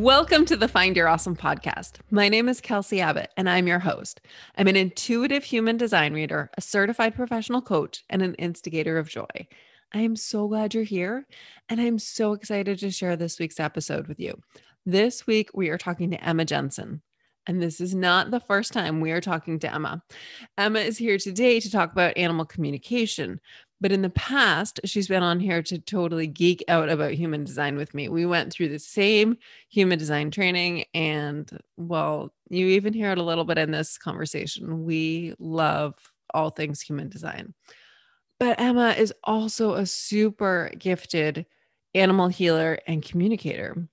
Welcome to the Find Your Awesome Podcast. My name is Kelsey Abbott, and I'm your host. I'm an intuitive human design reader, a certified professional coach, and an instigator of joy. I am so glad you're here, and I'm so excited to share this week's episode with you. This week, we are talking to Emma Jensen, and this is not the first time we are talking to Emma. Emma is here today to talk about animal communication, but in the past, she's been on here to totally geek out about human design with me. We went through the same human design training, and well, you even hear it a little bit in this conversation. We love all things human design. But Emma is also a super gifted animal healer and communicator.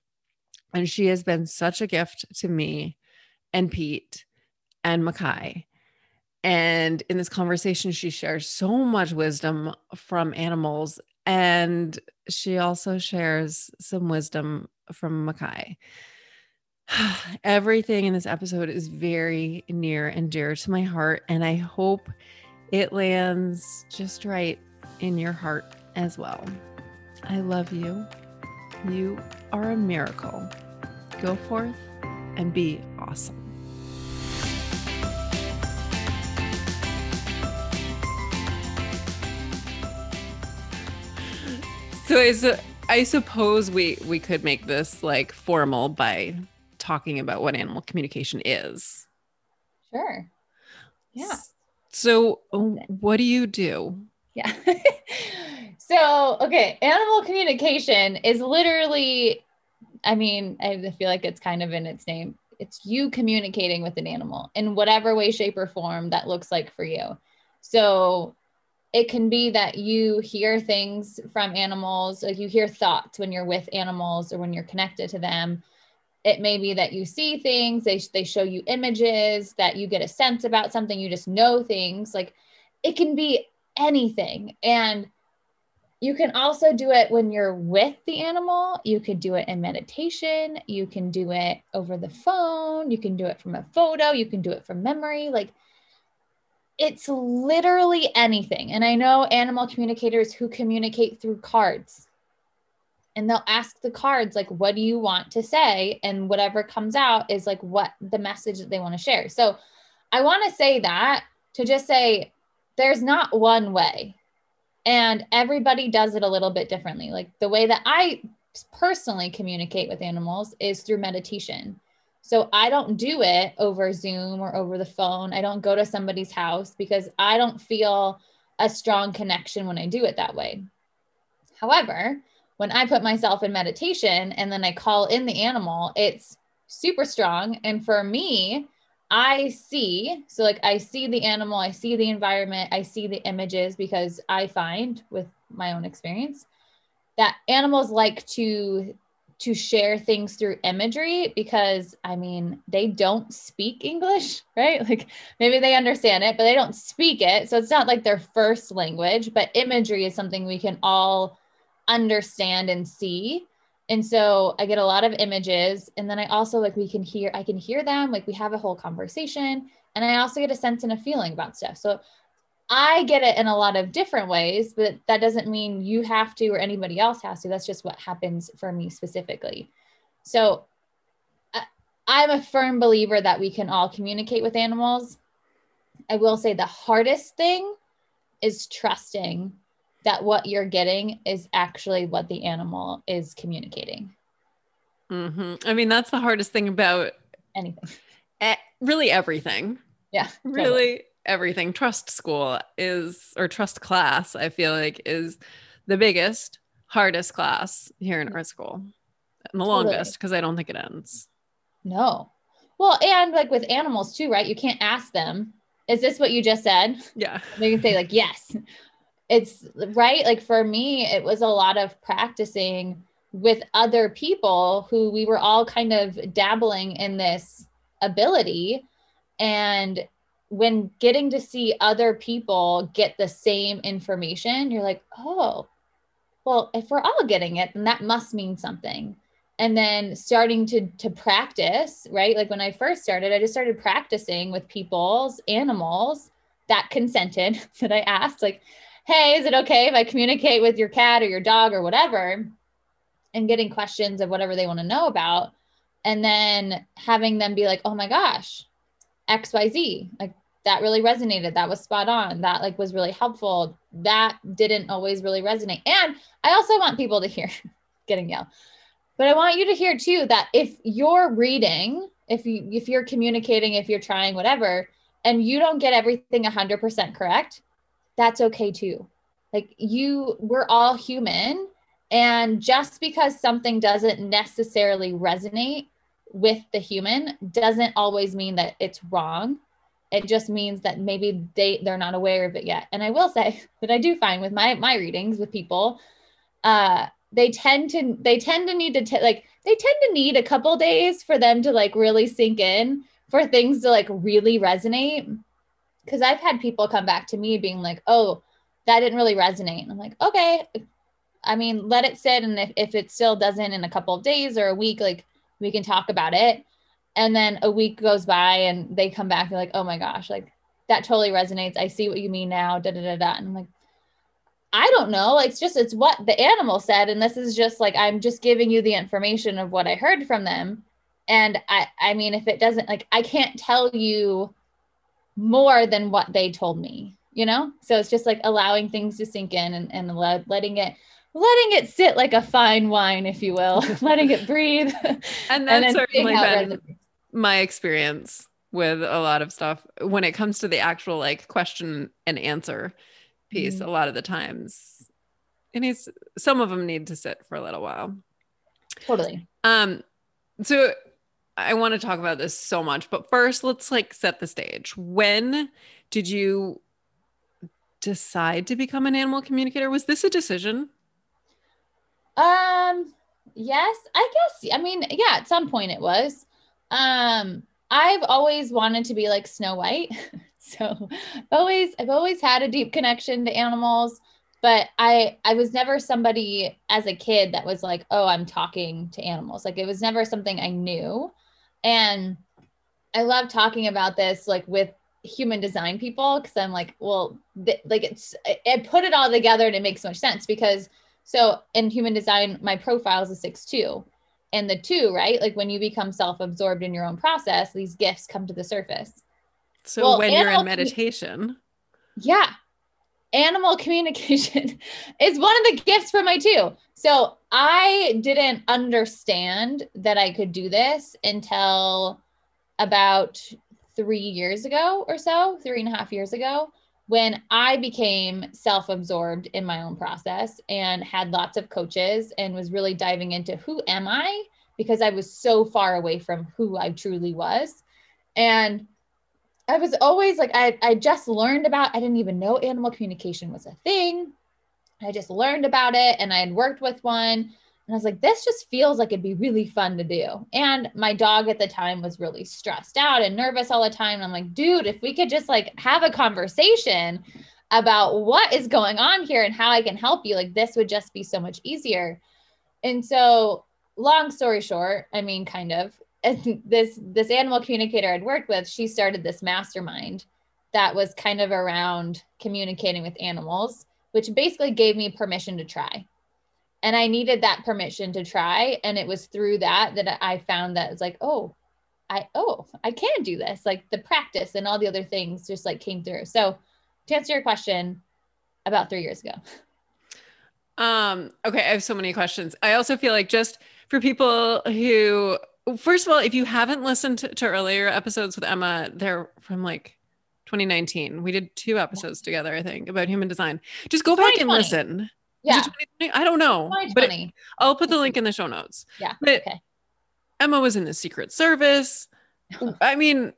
And she has been such a gift to me and Pete and Makai. And in this conversation, she shares so much wisdom from animals, and she also shares some wisdom from Makai. Everything in this episode is very near and dear to my heart, and I hope it lands just right in your heart as well. I love you. You are a miracle. Go forth and be awesome. So I suppose we could make this like formal by talking about what animal communication is. Sure. Yeah. So what do you do? Yeah. So, okay. Animal communication is literally, I mean, I feel like it's kind of in its name. It's you communicating with an animal in whatever way, shape, or form that looks like for you. So it can be that you hear things from animals, like you hear thoughts when you're with animals or when you're connected to them. It may be that you see things, they show you images, that you get a sense about something, you just know things. Like it can be anything. And you can also do it when you're with the animal. You could do it in meditation. You can do it over the phone. You can do it from a photo. You can do it from memory. Like it's literally anything. And I know animal communicators who communicate through cards, and they'll ask the cards, like, what do you want to say? And whatever comes out is like what the message that they want to share. So I want to say that to just say, there's not one way, and everybody does it a little bit differently. Like the way that I personally communicate with animals is through meditation. So I don't do it over Zoom or over the phone. I don't go to somebody's house because I don't feel a strong connection when I do it that way. However, when I put myself in meditation and then I call in the animal, it's super strong. And for me, I see, so like I see the animal, I see the environment, I see the images, because I find with my own experience that animals like to share things through imagery, because I mean, they don't speak English, right? Like maybe they understand it, but they don't speak it. So it's not like their first language, but imagery is something we can all understand and see. And so I get a lot of images, and then I also like, I can hear them. Like we have a whole conversation, and I also get a sense and a feeling about stuff. So I get it in a lot of different ways, but that doesn't mean you have to or anybody else has to. That's just what happens for me specifically. So I'm a firm believer that we can all communicate with animals. I will say the hardest thing is trusting that what you're getting is actually what the animal is communicating. Mm-hmm. I mean, that's the hardest thing about anything. Really everything. Yeah. Totally. Really. Everything. Trust school is, or trust class, I feel like is the biggest, hardest class here in our school, and the longest, because I don't think it ends. No. Well, and like with animals too, right? You can't ask them, is this what you just said? Yeah. They can say like, yes, it's right. Like for me, it was a lot of practicing with other people who we were all kind of dabbling in this ability. And when getting to see other people get the same information, you're like, oh, well, if we're all getting it, then that must mean something. And then starting to practice, right? Like when I first started, I just started practicing with people's animals that consented, that I asked like, hey, is it okay if I communicate with your cat or your dog or whatever? And getting questions of whatever they want to know about. And then having them be like, oh my gosh, X, Y, Z, like that really resonated. That was spot on. That like was really helpful. That didn't always really resonate. And I also want people to hear getting yelled, but I want you to hear too, that if you're reading, if you're communicating, if you're trying, whatever, and you don't get everything 100% correct, that's okay too. Like we're all human. And just because something doesn't necessarily resonate with the human doesn't always mean that it's wrong. It just means that maybe they're not aware of it yet. And I will say that I do find with my readings with people, they tend to need a couple days for them to like really sink in, for things to like really resonate. Cause I've had people come back to me being like, oh, that didn't really resonate. And I'm like, okay, I mean, let it sit. And if it still doesn't in a couple of days or a week, like we can talk about it. And then a week goes by and they come back, they're like, oh my gosh, like that totally resonates. I see what you mean now. Da, da, da, da. And I'm like, I don't know. Like, it's what the animal said. And this is just like, I'm just giving you the information of what I heard from them. And I mean, if it doesn't, like, I can't tell you more than what they told me, you know? So it's just like allowing things to sink in and letting it sit like a fine wine, if you will, letting it breathe. And that's certainly been my experience with a lot of stuff when it comes to the actual like question and answer piece. Mm-hmm. A lot of the times it needs, some of them need to sit for a little while. Totally. So I want to talk about this so much, but first let's like set the stage. When did you decide to become an animal communicator? Was this a decision? Yes, I guess. I mean, yeah, at some point it was. I've always wanted to be like Snow White. So I've always had a deep connection to animals, but I was never somebody as a kid that was like, oh, I'm talking to animals. Like it was never something I knew. And I love talking about this, like with human design people. Cause I'm like, well, I put it all together and it makes so much sense because so in human design, my profile is a 6-2 and the 2, right? Like when you become self-absorbed in your own process, these gifts come to the surface. So when you're in meditation. Yeah. Animal communication is one of the gifts for my 2. So I didn't understand that I could do this until about 3 years ago or so, 3.5 years ago, when I became self-absorbed in my own process and had lots of coaches and was really diving into who am I, because I was so far away from who I truly was. And I was always like, I just learned about, I didn't even know animal communication was a thing. I just learned about it and I had worked with one and I was like, this just feels like it'd be really fun to do. And my dog at the time was really stressed out and nervous all the time. And I'm like, dude, if we could just like have a conversation about what is going on here and how I can help you, like this would just be so much easier. And so long story short, I mean, kind of, and this animal communicator I'd worked with, she started this mastermind that was kind of around communicating with animals, which basically gave me permission to try. And I needed that permission to try. And it was through that I found that it's like, oh, I can do this. Like the practice and all the other things just like came through. So to answer your question, about 3 years ago. Okay. I have so many questions. I also feel like just for people who, first of all, if you haven't listened to earlier episodes with Emma, they're from like 2019. We did 2 episodes together, I think, about human design. Just go back and listen. Yeah. I don't know, but I'll put the link in the show notes. Yeah. But okay. Emma was in the Secret Service. I mean,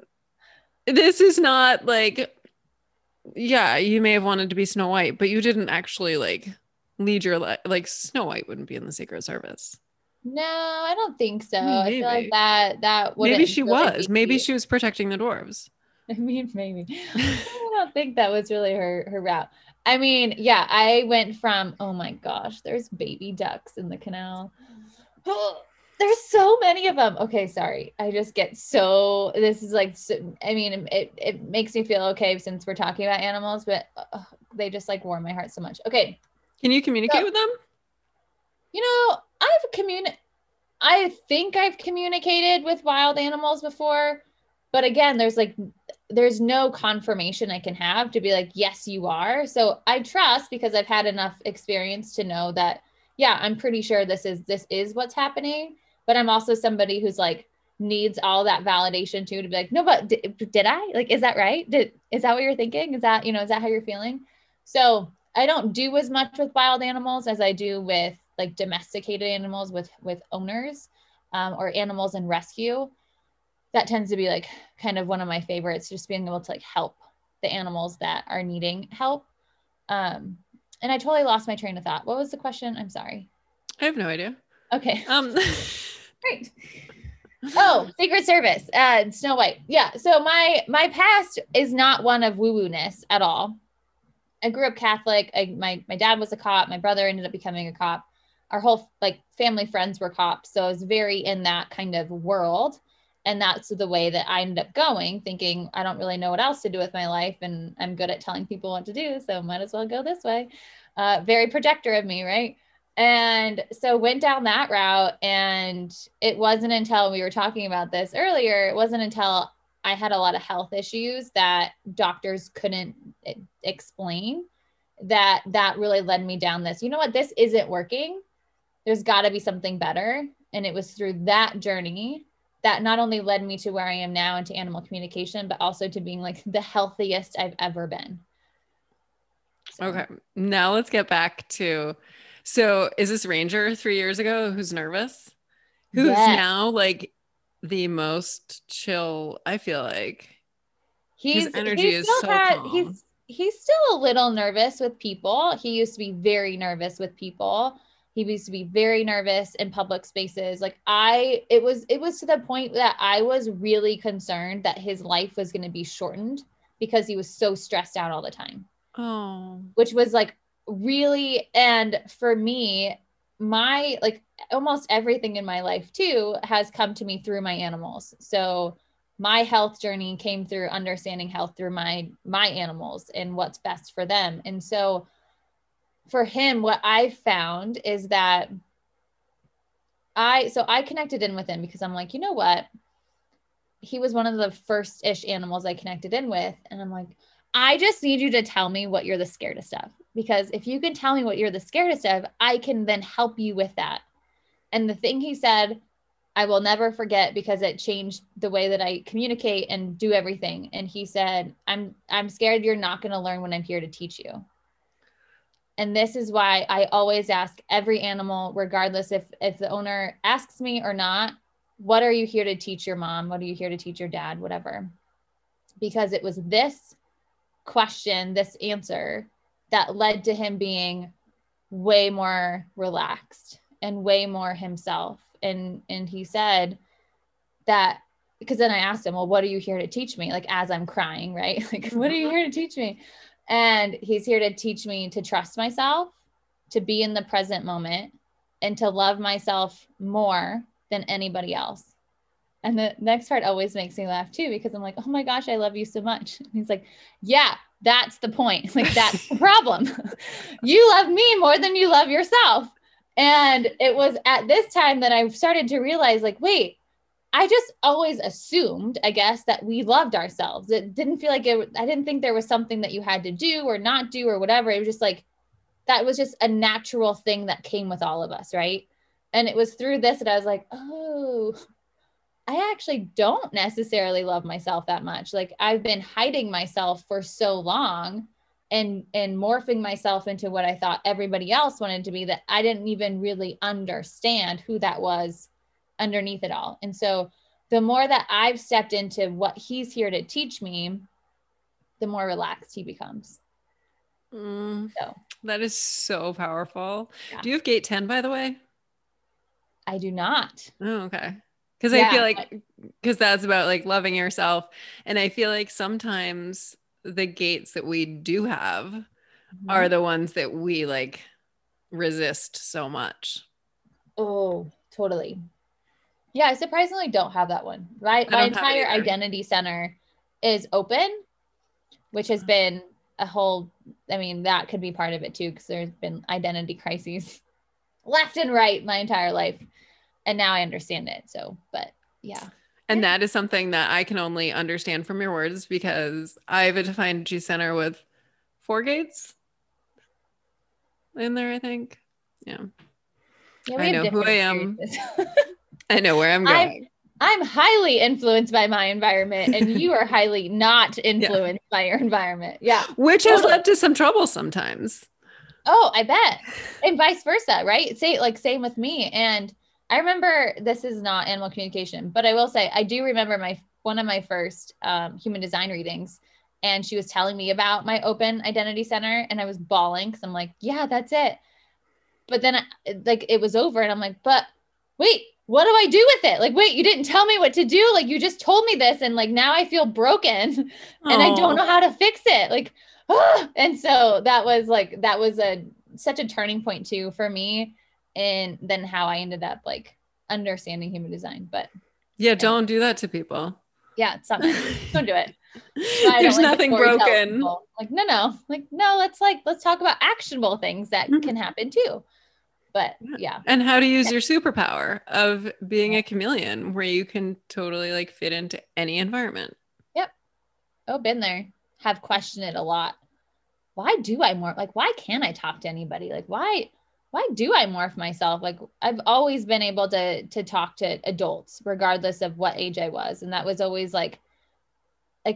this is not like, yeah, you may have wanted to be Snow White, but you didn't actually like lead your life. Like Snow White wouldn't be in the Secret Service. No, I don't think so. Maybe. I feel like that wouldn't. Maybe she really was. Maybe she was protecting the dwarves. I mean, maybe. I don't think that was really her route. I mean, yeah, I went from, oh my gosh, there's baby ducks in the canal. Oh, there's so many of them. Okay, sorry. I just get so, this is like, so, I mean, it makes me feel okay since we're talking about animals, but they just like warm my heart so much. Okay. Can you communicate with them? You know, I've communicated. I think I've communicated with wild animals before, but again, there's no confirmation I can have to be like, yes, you are. So I trust because I've had enough experience to know that, yeah, I'm pretty sure this is what's happening. But I'm also somebody who's like needs all that validation too, to be like, no, but did I? Like, is that right? Is that what you're thinking? Is that, you know, is that how you're feeling? So I don't do as much with wild animals as I do with like domesticated animals with owners, or animals in rescue. That tends to be like kind of one of my favorites, just being able to like help the animals that are needing help. And I totally lost my train of thought. What was the question? I'm sorry. I have no idea. Okay. Great. Oh, Secret Service, Snow White. Yeah. So my past is not one of woo-woo-ness at all. I grew up Catholic. My dad was a cop. My brother ended up becoming a cop. Our whole like family friends were cops. So I was very in that kind of world. And that's the way that I ended up going, thinking I don't really know what else to do with my life. And I'm good at telling people what to do. So might as well go this way. Very protector of me, right? And so went down that route. And it wasn't until we were talking about this earlier, it wasn't until I had a lot of health issues that doctors couldn't explain that really led me down this, you know what, this isn't working. There's gotta be something better. And it was through that journey that not only led me to where I am now into animal communication, but also to being like the healthiest I've ever been. So. Okay. Now let's get back to, so is this Ranger 3 years ago who's nervous? Who's now like the most chill, I feel like. His energy is so calm. He's still a little nervous with people. He used to be very nervous with people. He used to be very nervous in public spaces. Like it was to the point that I was really concerned that his life was going to be shortened because he was so stressed out all the time. Oh, which was like really. And for me, my like almost everything in my life too has come to me through my animals. So my health journey came through understanding health through my animals and what's best for them. And so for him, what I found is that I connected in with him because I'm like, you know what? He was one of the first-ish animals I connected in with. And I'm like, I just need you to tell me what you're the scaredest of, because if you can tell me what you're the scaredest of, I can then help you with that. And the thing he said, I will never forget because it changed the way that I communicate and do everything. And he said, I'm scared you're not going to learn when I'm here to teach you. And this is why I always ask every animal, regardless if the owner asks me or not, what are you here to teach your mom? What are you here to teach your dad? Whatever. Because it was this question, this answer that led to him being way more relaxed and way more himself. And he said that, because then I asked him, well, what are you here to teach me? Like as I'm crying, right? Like, what are you here to teach me? And he's here to teach me to trust myself, to be in the present moment, and to love myself more than anybody else. And the next part always makes me laugh too, because I'm like, oh my gosh, I love you so much. And he's like, yeah, that's the point. Like, that's the problem. You love me more than you love yourself. And it was at this time that I started to realize, like, wait, I just always assumed, I guess, that we loved ourselves. It didn't feel like it. I didn't think there was something that you had to do or not do or whatever. It was just like, that was just a natural thing that came with all of us. Right. And it was through this that I was like, oh, I actually don't necessarily love myself that much. Like I've been hiding myself for so long and morphing myself into what I thought everybody else wanted to be that I didn't even really understand who that was underneath it all. And so the more that I've stepped into what he's here to teach me, the more relaxed he becomes. So that is so powerful. Yeah. Do you have gate 10, by the way? I do not. Oh, okay. Cause yeah, I feel like, cause that's about like loving yourself. And I feel like sometimes the gates that we do have are the ones that we like resist so much. Oh, totally. Yeah, I surprisingly don't have that one. Right, my entire identity center is open, which has been a whole. I mean, that could be part of it too, because there's been identity crises left and right my entire life, And now I understand it. So, but yeah. And that is something that I can only understand from your words, because I have a defined G center with 4 gates in there, I think. Yeah. I know who I am. I know where I'm going. I'm highly influenced by my environment, and you are highly not influenced by your environment. Yeah. Which has led to some trouble sometimes. Oh, I bet. And vice versa, right? Same with me. And I remember, this is not animal communication, but I will say, I do remember one of my first human design readings, and she was telling me about my open identity center, and I was bawling, 'cause I'm like, yeah, that's it. But then it was over, and I'm like, but wait, what do I do with it? Like, wait, you didn't tell me what to do. Like, you just told me this. And like, now I feel broken and I don't know how to fix it. Like, oh. And so that was such a turning point too, for me. And then how I ended up understanding human design, but yeah, don't do that to people. Yeah. It's not, don't do it. There's nothing broken. No, let's talk about actionable things that can happen too. But yeah. And how to use your superpower of being a chameleon, where you can totally fit into any environment. Yep. Oh, been there. Have questioned it a lot. Why do I morph? Why can't I talk to anybody? Why do I morph myself? I've always been able to talk to adults regardless of what age I was. And that was always a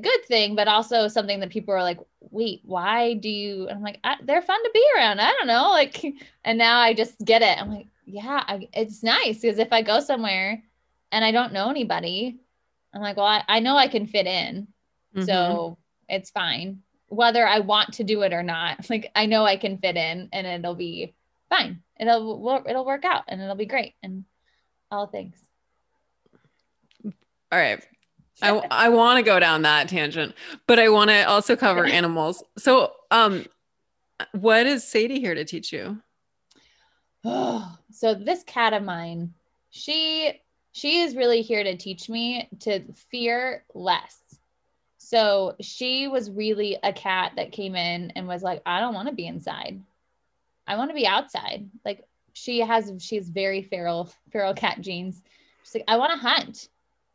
good thing, but also something that people are like, wait, why do you, and I'm like, they're fun to be around. I don't know. And now I just get it. I'm like, yeah, it's nice. 'Cause if I go somewhere and I don't know anybody, I'm like, well, I know I can fit in. Mm-hmm. So it's fine. Whether I want to do it or not, I know I can fit in, and it'll be fine. It'll work out, and it'll be great. And all things. All right. I want to go down that tangent, but I want to also cover animals. So, what is Sadie here to teach you? Oh, so this cat of mine, she is really here to teach me to fear less. So she was really a cat that came in and was like, I don't want to be inside. I want to be outside. She's very feral cat genes. She's like, I want to hunt.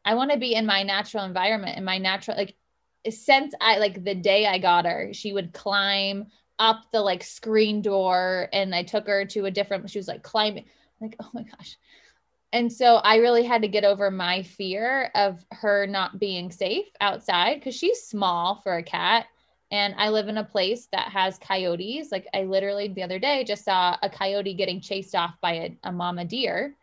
I want to be in my natural environment, in my natural, since I, the day I got her, she would climb up the screen door, and I took her to a different, she was climbing, oh my gosh. And so I really had to get over my fear of her not being safe outside, because she's small for a cat. And I live in a place that has coyotes. I literally the other day just saw a coyote getting chased off by a mama deer,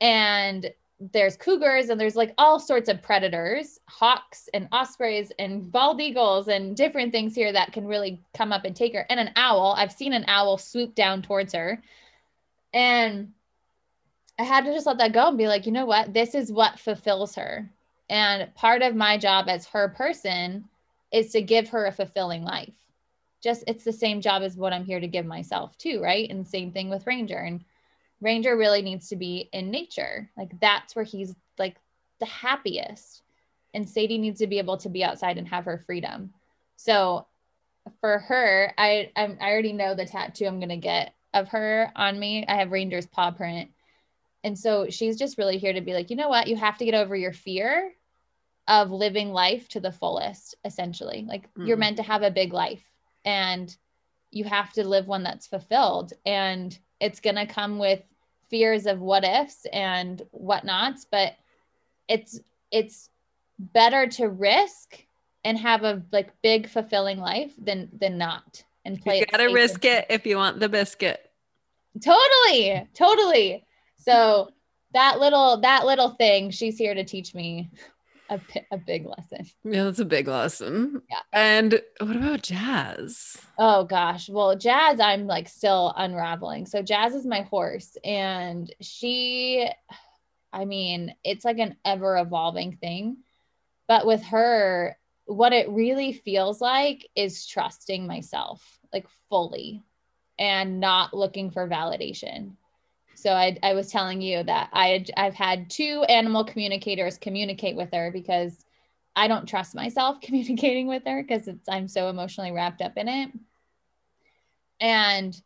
and there's cougars, and there's all sorts of predators, hawks and ospreys and bald eagles and different things here that can really come up and take her, and an owl. I've seen an owl swoop down towards her, and I had to just let that go and be like, you know what, this is what fulfills her. And part of my job as her person is to give her a fulfilling life. It's the same job as what I'm here to give myself too. Right. And same thing with Ranger, and Ranger really needs to be in nature. That's where he's the happiest, and Sadie needs to be able to be outside and have her freedom. So for her, I already know the tattoo I'm going to get of her on me. I have Ranger's paw print. And so she's just really here to be you know what, you have to get over your fear of living life to the fullest, essentially. You're meant to have a big life, and you have to live one that's fulfilled, and it's going to come with fears of what ifs and whatnots, but it's better to risk and have a big fulfilling life than not, and play. You got to risk it if you want the biscuit. Totally. Totally. So that little thing, she's here to teach me a big lesson. Yeah, that's a big lesson. Yeah. And what about Jazz? Oh gosh. Well, Jazz, I'm still unraveling. So Jazz is my horse, and she, it's an ever evolving thing, but with her, what it really feels like is trusting myself, fully, and not looking for validation. So I was telling you that I've had 2 animal communicators communicate with her, because I don't trust myself communicating with her, because I'm so emotionally wrapped up in it. And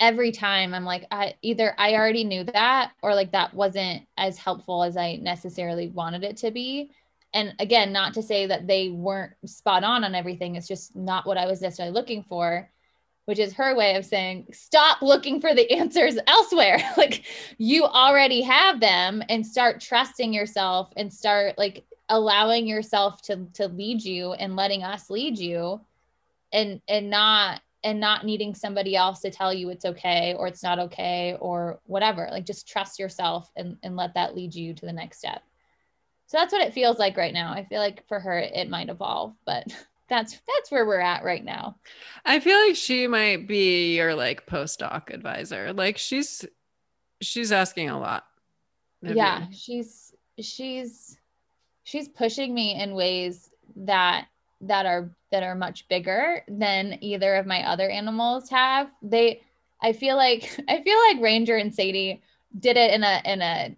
every time I'm like, either I already knew that, or like that wasn't as helpful as I necessarily wanted it to be. And again, not to say that they weren't spot on everything. It's just not what I was necessarily looking for, which is her way of saying, stop looking for the answers elsewhere. Like, you already have them, and start trusting yourself and start like allowing yourself to lead you and letting us lead you, and not needing somebody else to tell you it's okay, or it's not okay, or whatever. Like, just trust yourself and let that lead you to the next step. So that's what it feels like right now. I feel like for her, it might evolve, but that's where we're at right now. I feel like she might be your like postdoc advisor. Like, she's asking a lot. Maybe. Yeah. She's pushing me in ways that are much bigger than either of my other animals have. I feel like Ranger and Sadie did it in a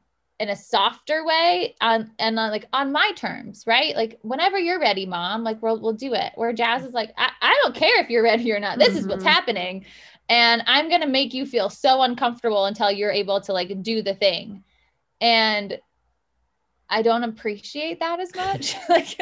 softer way on my terms, right? Like, whenever you're ready, Mom, like we'll do it. Where Jazz is like, I don't care if you're ready or not. This is what's happening. And I'm going to make you feel so uncomfortable until you're able to like do the thing. And I don't appreciate that as much. Like,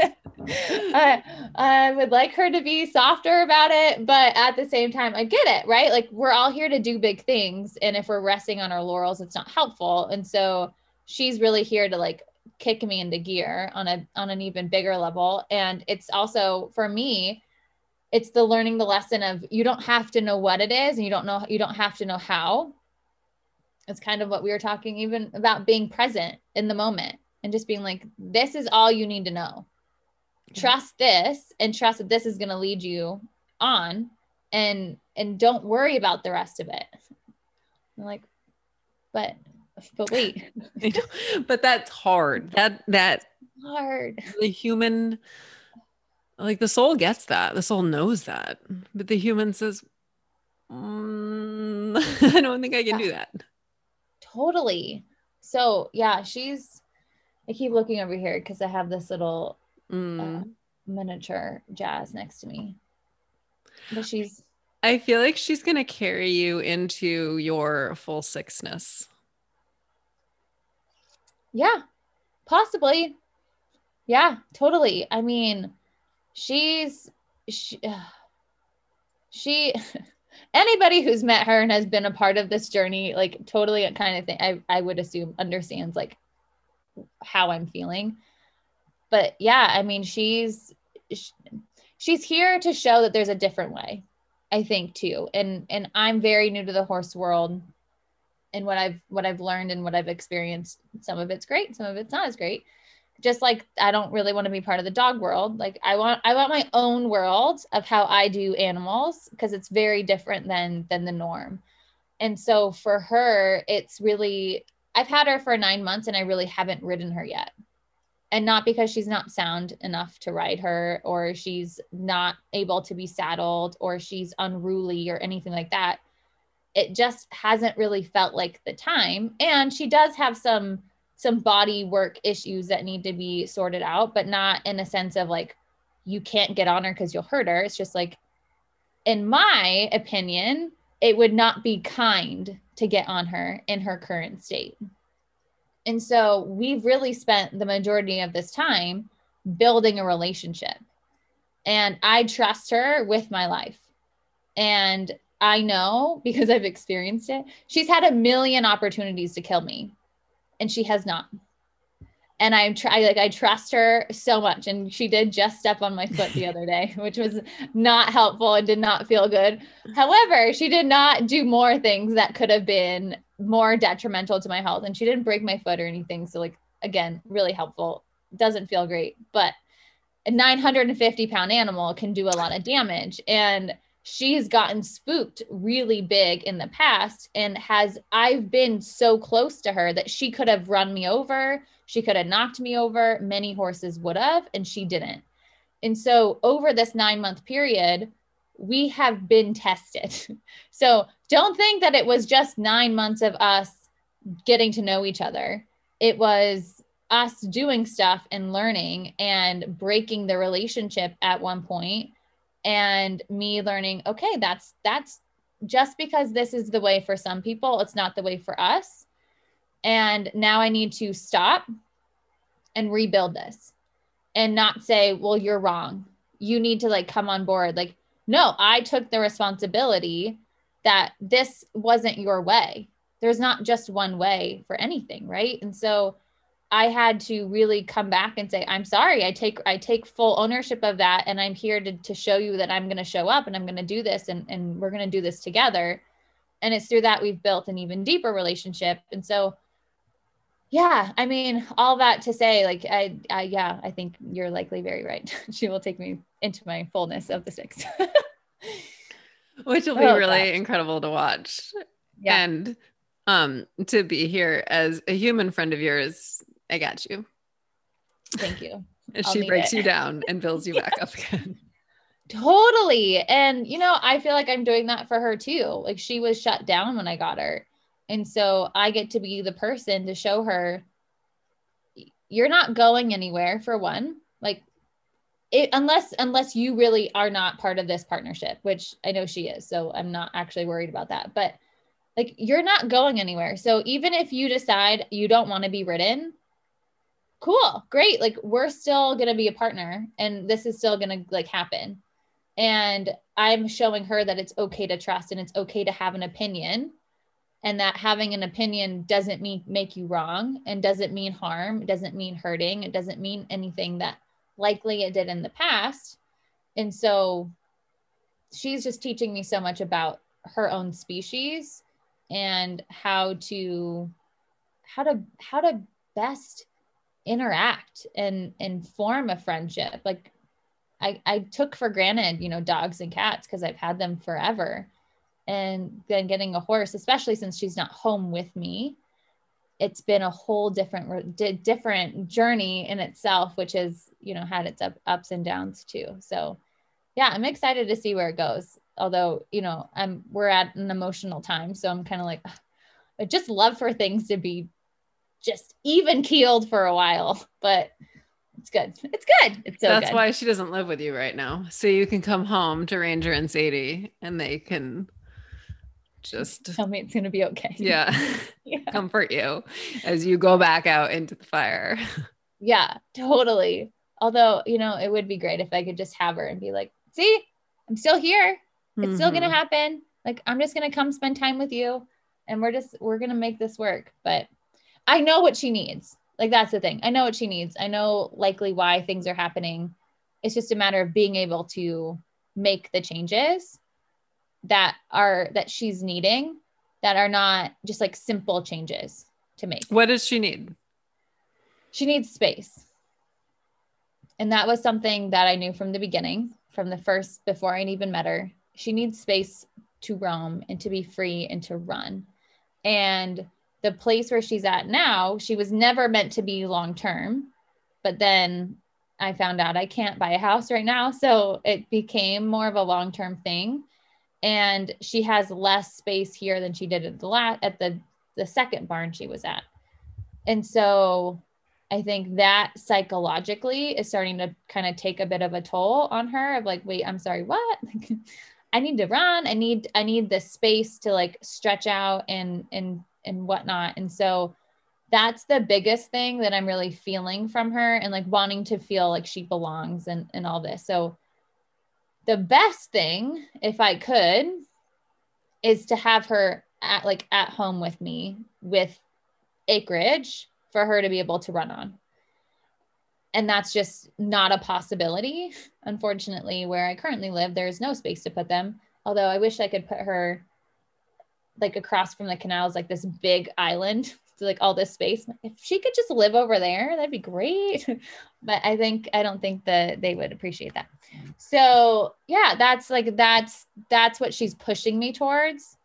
I would like her to be softer about it, but at the same time, I get it, right? Like, we're all here to do big things. And if we're resting on our laurels, it's not helpful. And so she's really here to like kick me into gear on an even bigger level. And it's also, for me, it's the learning the lesson of, you don't have to know what it is, and you don't have to know how. It's kind of what we were talking even about, being present in the moment and just being like, this is all you need to know. Trust this, and trust that this is going to lead you on, and don't worry about the rest of it. I'm like, but wait, but that's hard. That's hard. The human, like the soul gets that. The soul knows that, but the human says, I don't think I can do that. Totally. So yeah, I keep looking over here because I have this little miniature Jazz next to me, but I feel like she's going to carry you into your full sixness. Yeah, possibly. Yeah, totally. I mean, she anybody who's met her and has been a part of this journey, like totally kind of thing, I would assume understands like how I'm feeling. But yeah, I mean, she's here to show that there's a different way, I think, too. And I'm very new to the horse world, and what I've learned and what I've experienced, some of it's great, some of it's not as great. Just like, I don't really want to be part of the dog world. Like, I want my own world of how I do animals, because it's very different than the norm. And so for her, it's really, I've had her for 9 months and I really haven't ridden her yet. And not because she's not sound enough to ride her, or she's not able to be saddled, or she's unruly or anything like that. It just hasn't really felt like the time. And she does have some body work issues that need to be sorted out, but not in a sense of like, you can't get on her because you'll hurt her. It's just like, in my opinion, it would not be kind to get on her in her current state. And so we've really spent the majority of this time building a relationship, and I trust her with my life. And I know, because I've experienced it, she's had a million opportunities to kill me, and she has not. And I trust her so much. And she did just step on my foot the other day, which was not helpful and did not feel good. However, she did not do more things that could have been more detrimental to my health. And she didn't break my foot or anything. So like, again, really helpful. Doesn't feel great, but a 950 pound animal can do a lot of damage. And she's gotten spooked really big in the past, and I've been so close to her that she could have run me over. She could have knocked me over. Many horses would have, and she didn't. And so over this 9-month period, we have been tested. So don't think that it was just 9 months of us getting to know each other. It was us doing stuff and learning and breaking the relationship at one point, and me learning, okay, that's just because this is the way for some people, it's not the way for us. And now I need to stop and rebuild this and not say, well, you're wrong. You need to like come on board. Like, no, I took the responsibility that this wasn't your way. There's not just one way for anything, right? And so I had to really come back and say, I'm sorry, I take full ownership of that. And I'm here to show you that I'm going to show up and I'm going to do this and we're going to do this together. And it's through that we've built an even deeper relationship. And so, yeah, I mean, all that to say, like, I think you're likely very right. She will take me into my fullness of the six. Which will be really incredible to watch. Yeah. And to be here as a human friend of yours, I got you. Thank you. As she breaks you down and builds you back up again. Totally. And, you know, I feel like I'm doing that for her too. Like, she was shut down when I got her. And so I get to be the person to show her, you're not going anywhere, for one, like it, unless you really are not part of this partnership, which I know she is. So I'm not actually worried about that, but like, you're not going anywhere. So even if you decide you don't want to be ridden, cool, great. Like, we're still going to be a partner and this is still going to like happen. And I'm showing her that it's okay to trust and it's okay to have an opinion. And that having an opinion doesn't mean make you wrong and doesn't mean harm. It doesn't mean hurting. It doesn't mean anything that likely it did in the past. And so she's just teaching me so much about her own species and how to best interact and form a friendship. Like, I took for granted, you know, dogs and cats because I've had them forever. And then getting a horse, especially since she's not home with me, it's been a whole different journey in itself, which has, you know, had its ups and downs too. So yeah, I'm excited to see where it goes. Although, you know, we're at an emotional time. So I'm kind of like, I just love for things to be just even keeled for a while, but it's good. It's good. It's so That's good. Why she doesn't live with you right now. So you can come home to Ranger and Sadie and they can just tell me it's going to be okay. Yeah. Comfort you as you go back out into the fire. Yeah, totally. Although, you know, it would be great if I could just have her and be like, see, I'm still here. It's still going to happen. Like, I'm just going to come spend time with you and we're going to make this work. But I know what she needs. Like, that's the thing. I know what she needs. I know likely why things are happening. It's just a matter of being able to make the changes that she's needing that are not just like simple changes to make. What does she need? She needs space. And that was something that I knew from the beginning, before I even met her. She needs space to roam and to be free and to run. And the place where she's at now, she was never meant to be long-term, but then I found out I can't buy a house right now. So it became more of a long-term thing. And she has less space here than she did at the second barn she was at. And so I think that psychologically is starting to kind of take a bit of a toll on her of like, wait, I'm sorry, what? I need to run. I need the space to like stretch out and whatnot. And so that's the biggest thing that I'm really feeling from her and like wanting to feel like she belongs and all this. So the best thing, if I could, is to have her at home with me with acreage for her to be able to run on. And that's just not a possibility. Unfortunately, where I currently live, there's no space to put them. Although I wish I could put her like across from the canals, like this big island, so like all this space. If she could just live over there, that'd be great. But I don't think that they would appreciate that. So yeah, that's what she's pushing me towards.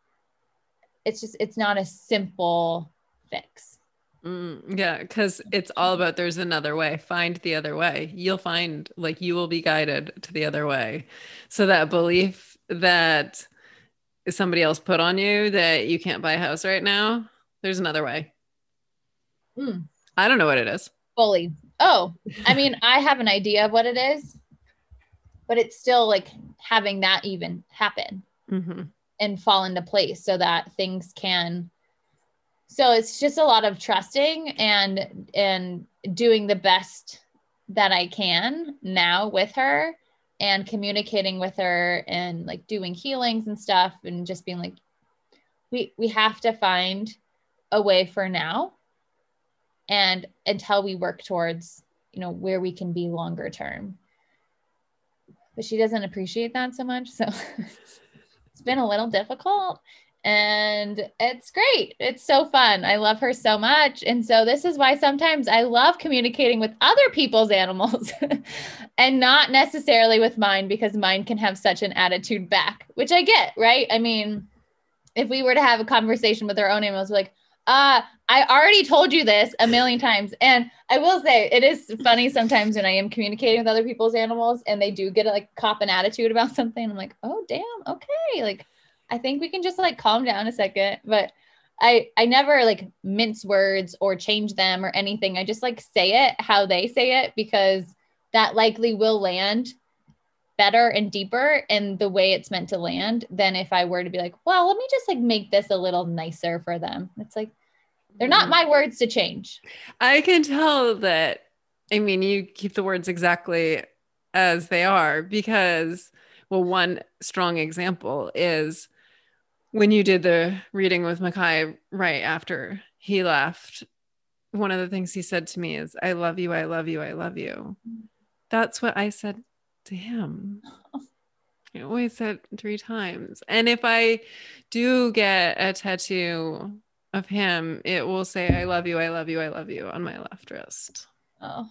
It's not a simple fix. Yeah. 'Cause it's all about, there's another way, find the other way. You'll find, like, you will be guided to the other way. So that belief that somebody else put on you that you can't buy a house right now, there's another way. I don't know what it is fully. Oh, I mean, I have an idea of what it is, but it's still like having that even happen. and fall into place so that things can. So it's just a lot of trusting and doing the best that I can now with her and communicating with her and like doing healings and stuff and just being like, we have to find a way for now and until we work towards, you know, where we can be longer term. But she doesn't appreciate that so much. So it's been a little difficult. And it's great. It's so fun. I love her so much. And so this is why sometimes I love communicating with other people's animals and not necessarily with mine, because mine can have such an attitude back, which I get, right? I mean, if we were to have a conversation with our own animals, like, I already told you this a million times. And I will say it is funny sometimes when I am communicating with other people's animals and they do get a like cop an attitude about something. I'm like, oh, damn. Okay. Like, I think we can just like calm down a second, but I never like mince words or change them or anything. I just like say it how they say it, because that likely will land better and deeper in the way it's meant to land than if I were to be like, well, let me just like make this a little nicer for them. It's like, they're not my words to change. I can tell that. I mean, you keep the words exactly as they are because, well, one strong example is when you did the reading with Makai right after he left, one of the things he said to me is, I love you, I love you, I love you. That's what I said to him. I always said 3 times. And if I do get a tattoo of him, it will say, I love you, I love you, I love you on my left wrist. Oh,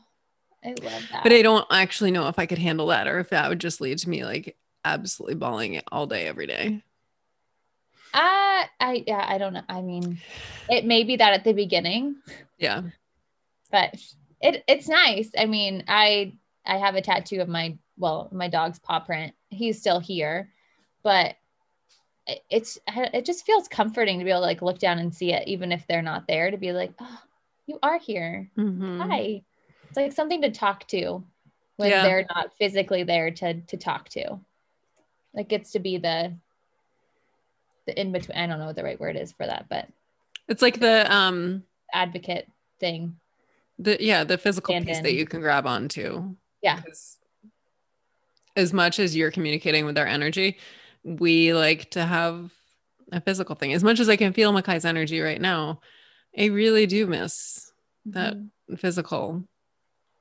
I love that. But I don't actually know if I could handle that or if that would just lead to me like absolutely bawling it all day, every day. I don't know. I mean, it may be that at the beginning. Yeah. But it's nice. I mean, I have a tattoo of my dog's paw print. He's still here, but it just feels comforting to be able to like look down and see it, even if they're not there, to be like, oh, you are here. Mm-hmm. Hi. It's like something to talk to when they're not physically there to talk to. Like, gets to be the in between. I don't know what the right word is for that, but it's like the advocate thing. The physical stand piece in. That you can grab onto. Yeah. As much as you're communicating with our energy, we like to have a physical thing. As much as I can feel Makai's energy right now, I really do miss that physical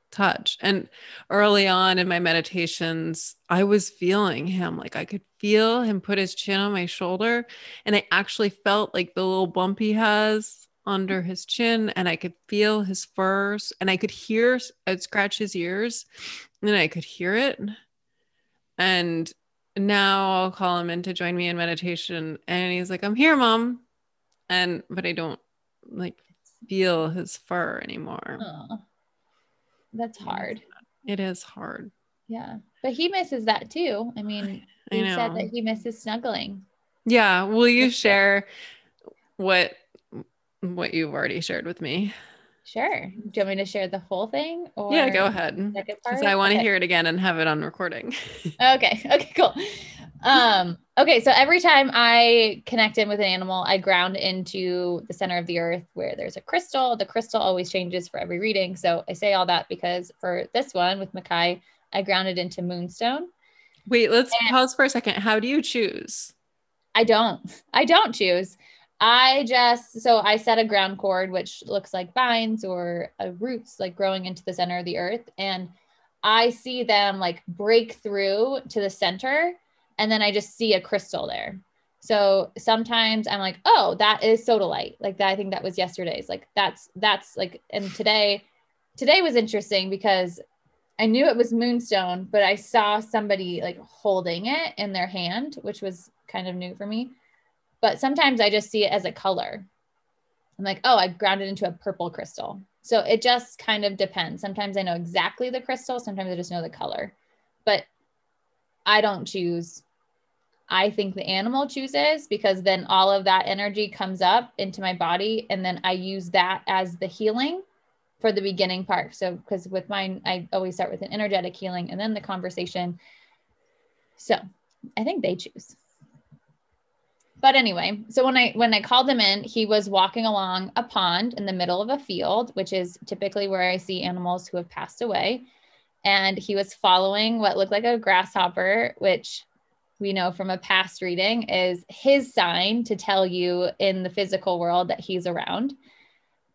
touch. And early on in my meditations, I was feeling him. Like, I could feel him put his chin on my shoulder, and I actually felt like the little bump he has under his chin, and I could feel his fur, and I could hear I'd scratch his ears, and I could hear it. And now I'll call him in to join me in meditation, and he's like, I'm here, Mom. But I don't like feel his fur anymore. Oh, that's hard. It is hard. Yeah. But he misses that too. I mean, he said that he misses snuggling. Yeah. Will you share what you've already shared with me? Sure. Do you want me to share the whole thing? Or yeah, go ahead. Because I want to hear it again and have it on recording. Okay. Okay, cool. Okay. So every time I connect in with an animal, I ground into the center of the earth where there's a crystal. The crystal always changes for every reading. So I say all that because for this one with Makai, I grounded into moonstone. Wait, let's pause for a second. How do you choose? I don't choose. I set a ground cord, which looks like vines or roots like growing into the center of the earth. And I see them like break through to the center. And then I just see a crystal there. So sometimes I'm like, oh, that is sodalite. Like that, I think that was yesterday's. Like that's like, and today was interesting because I knew it was moonstone, but I saw somebody like holding it in their hand, which was kind of new for me. But sometimes I just see it as a color. I'm like, oh, I grounded into a purple crystal. So it just kind of depends. Sometimes I know exactly the crystal. Sometimes I just know the color, but I don't choose. I think the animal chooses, because then all of that energy comes up into my body. And then I use that as the healing for the beginning part. So, because with mine, I always start with an energetic healing and then the conversation. So I think they choose. But anyway, so when I called him in, he was walking along a pond in the middle of a field, which is typically where I see animals who have passed away. And he was following what looked like a grasshopper, which we know from a past reading is his sign to tell you in the physical world that he's around.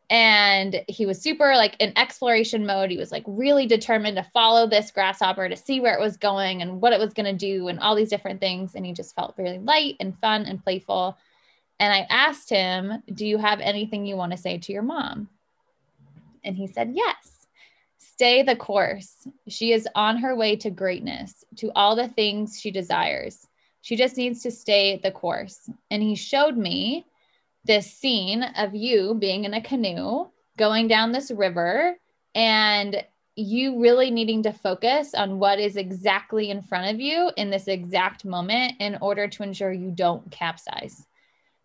And he was super like in exploration mode. He was like really determined to follow this grasshopper to see where it was going and what it was going to do and all these different things. And he just felt really light and fun and playful. And I asked him, do you have anything you want to say to your mom? And he said, yes, stay the course. She is on her way to greatness, to all the things she desires. She just needs to stay the course. And he showed me this scene of you being in a canoe going down this river and you really needing to focus on what is exactly in front of you in this exact moment in order to ensure you don't capsize.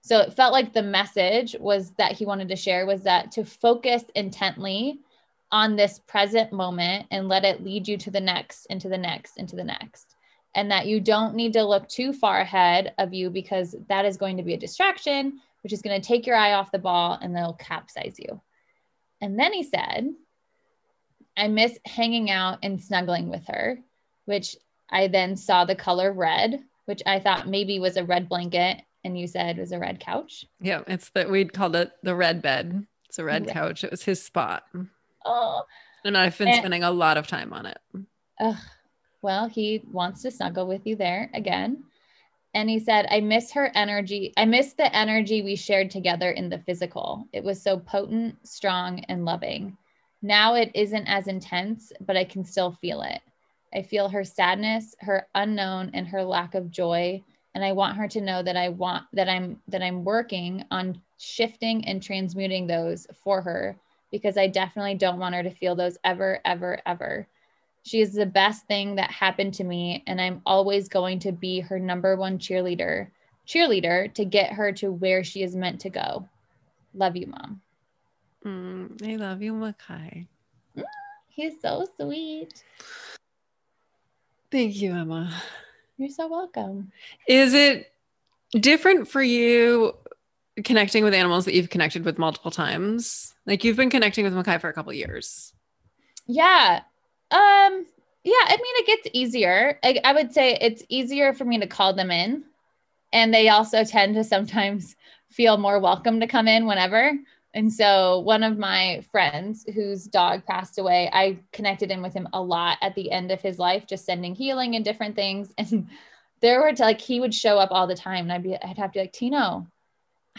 So it felt like the message was that he wanted to share was that to focus intently on this present moment and let it lead you to the next and to the next and to the next. And that you don't need to look too far ahead of you because that is going to be a distraction, which is going to take your eye off the ball and they'll capsize you. And then he said, I miss hanging out and snuggling with her, which I then saw the color red, which I thought maybe was a red blanket. And you said it was a red couch. Yeah. It's that we'd called it the red bed. It's a red couch. It was his spot. Oh, and I've been spending a lot of time on it. Well, he wants to snuggle with you there again. And he said, I miss her energy. I miss the energy we shared together in the physical. It was so potent, strong, and loving. Now it isn't as intense, but I can still feel it. I feel her sadness, her unknown, and her lack of joy. And I want her to know that I'm working on shifting and transmuting those for her because I definitely don't want her to feel those ever, ever, ever. She is the best thing that happened to me, and I'm always going to be her number one cheerleader to get her to where she is meant to go. Love you, Mom. I love you, Makai. He's so sweet. Thank you, Emma. You're so welcome. Is it different for you connecting with animals that you've connected with multiple times? Like you've been connecting with Makai for a couple of years. Yeah. I mean, it gets easier. I would say it's easier for me to call them in, and they also tend to sometimes feel more welcome to come in whenever. And so one of my friends whose dog passed away, I connected in with him a lot at the end of his life, just sending healing and different things. And there were like, he would show up all the time and I'd have to be like, Tino,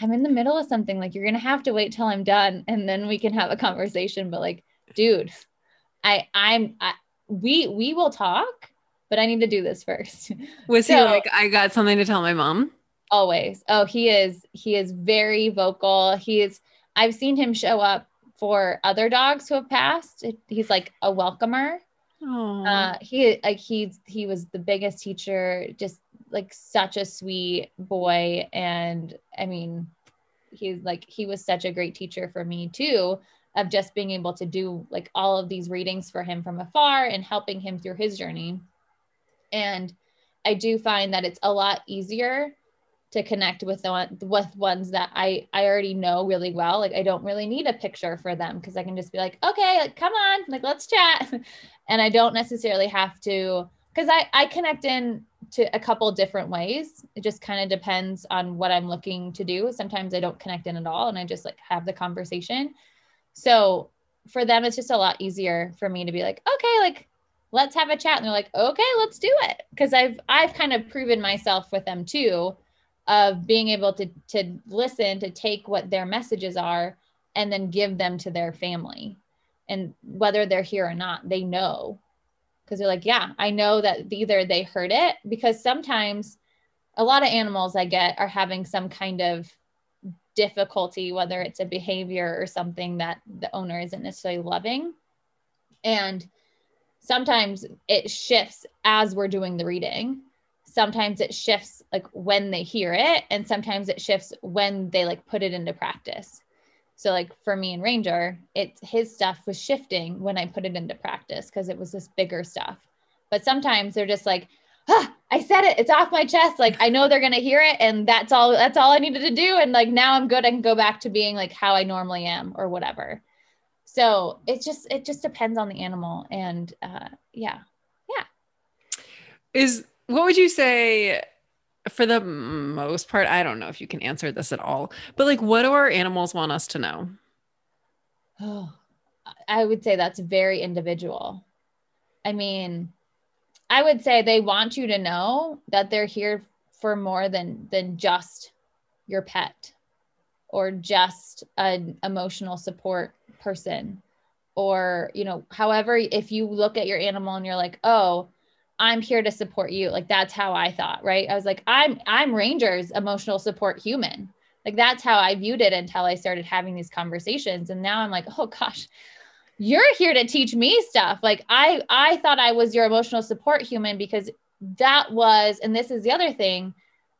I'm in the middle of something. Like, you're going to have to wait till I'm done. And then we can have a conversation. But like, dude, we will talk, but I need to do this first. Was he like, I got something to tell my mom? Always. Oh, he is very vocal. I've seen him show up for other dogs who have passed. He's like a welcomer. He was the biggest teacher, just like such a sweet boy. And I mean, he was such a great teacher for me too, of just being able to do like all of these readings for him from afar and helping him through his journey. And I do find that it's a lot easier to connect with ones that I already know really well. Like, I don't really need a picture for them because I can just be like, okay, like, come on, like, let's chat. And I don't necessarily have to, because I connect in to a couple different ways. It just kind of depends on what I'm looking to do. Sometimes I don't connect in at all and I just like have the conversation. So for them, it's just a lot easier for me to be like, okay, like, let's have a chat. And they're like, okay, let's do it. Cause I've kind of proven myself with them too, of being able to listen, to take what their messages are and then give them to their family. And whether they're here or not, they know. Cause they're like, yeah, I know that either they heard it, because sometimes a lot of animals I get are having some kind of difficulty, whether it's a behavior or something that the owner isn't necessarily loving. And sometimes it shifts as we're doing the reading. Sometimes it shifts like when they hear it. And sometimes it shifts when they like put it into practice. So like for me and Ranger, his stuff was shifting when I put it into practice because it was this bigger stuff. But sometimes they're just like, ah, I said it, it's off my chest. Like, I know they're going to hear it. And that's all I needed to do. And like, now I'm good. I can go back to being like how I normally am or whatever. So it just depends on the animal. And yeah. What would you say for the most part? I don't know if you can answer this at all, but like, what do our animals want us to know? Oh, I would say that's very individual. I mean, I would say they want you to know that they're here for more than just your pet or just an emotional support person, or, you know, however, if you look at your animal and you're like, oh, I'm here to support you. Like, that's how I thought, right? I was like, I'm Ranger's emotional support human. Like, that's how I viewed it until I started having these conversations. And now I'm like, oh gosh, you're here to teach me stuff. Like, I thought I was your emotional support human because that was, and this is the other thing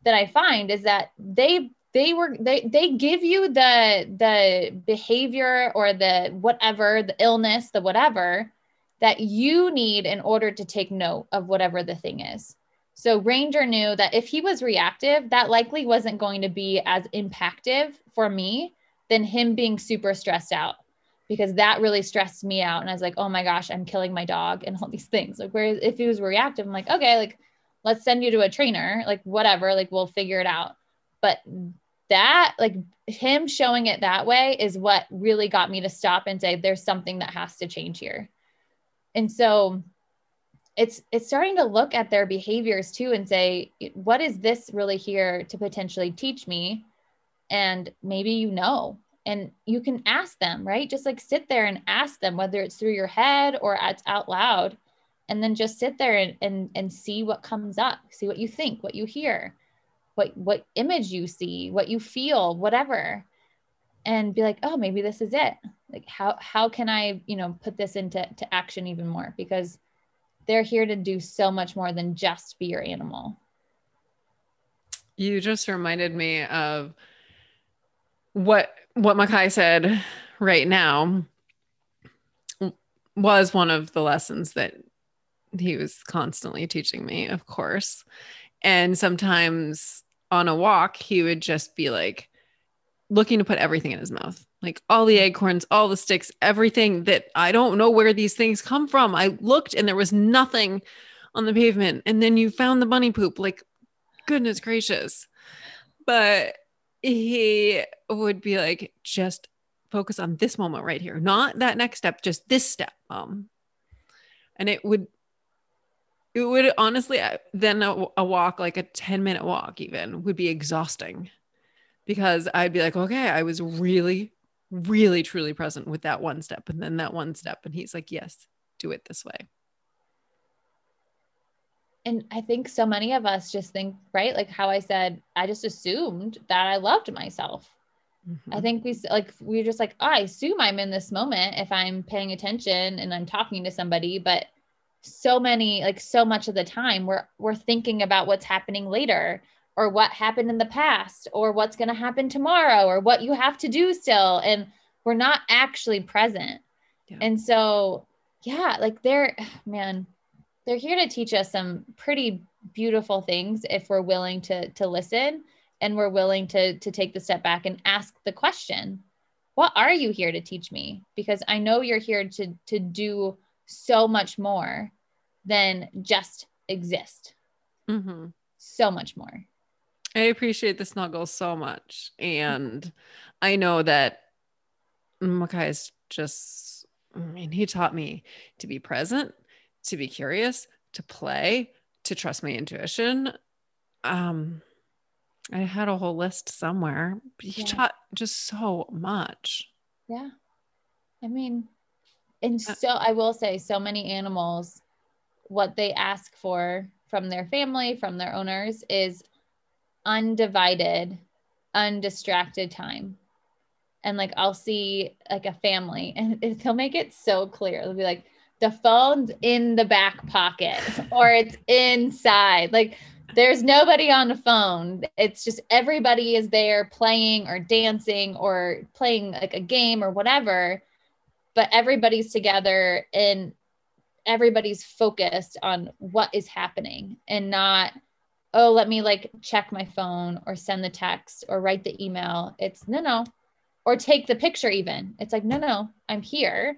that I find is that they give you the behavior or the whatever, the illness, the whatever that you need in order to take note of whatever the thing is. So Ranger knew that if he was reactive, that likely wasn't going to be as impactive for me than him being super stressed out, because that really stressed me out. And I was like, oh my gosh, I'm killing my dog and all these things. Like, whereas if he was reactive, I'm like, okay, like, let's send you to a trainer, like whatever, like we'll figure it out. But that, like, him showing it that way is what really got me to stop and say, there's something that has to change here. And so it's starting to look at their behaviors too and say, what is this really here to potentially teach me? And maybe, you know, and you can ask them, right? Just like sit there and ask them, whether it's through your head or it's out loud, and then just sit there and see what comes up, see what you think, what you hear, what image you see, what you feel, whatever, and be like, oh, maybe this is it. Like, how can I, you know, put this into action even more? Because they're here to do so much more than just be your animal. You just reminded me of what Makai said right now was one of the lessons that he was constantly teaching me, of course. And sometimes on a walk, he would just be like looking to put everything in his mouth, like all the acorns, all the sticks, everything that I don't know where these things come from. I looked and there was nothing on the pavement. And then you found the bunny poop, like, goodness gracious. But he would be like, just focus on this moment right here, not that next step, just this step, mom. And it would honestly, then a walk, like a 10-minute walk even, would be exhausting, because I'd be like, okay, I was really, really, truly present with that one step and then that one step. And he's like, yes, do it this way. And I think so many of us just think, right? Like how I said, I just assumed that I loved myself. Mm-hmm. I think we're just like, oh, I assume I'm in this moment if I'm paying attention and I'm talking to somebody, but so much of the time we're thinking about what's happening later or what happened in the past or what's going to happen tomorrow or what you have to do still. And we're not actually present. Yeah. And so, yeah, like they're here to teach us some pretty beautiful things if we're willing to listen and we're willing to take the step back and ask the question, what are you here to teach me? Because I know you're here to do so much more than just exist. Mm-hmm. So much more. I appreciate the snuggle so much. And I know that Makai is just, I mean, he taught me to be present, to be curious, to play, to trust my intuition. I had a whole list somewhere, but he taught just so much. Yeah. I mean, and so I will say so many animals, what they ask for from their family, from their owners, is undivided, undistracted time. And like, I'll see like a family and they'll make it so clear. They'll be like, the phone's in the back pocket or it's inside. Like, there's nobody on the phone. It's just everybody is there playing or dancing or playing like a game or whatever, but everybody's together and everybody's focused on what is happening and not oh, let me like check my phone or send the text or write the email. It's no. Or take the picture even. It's like, no, I'm here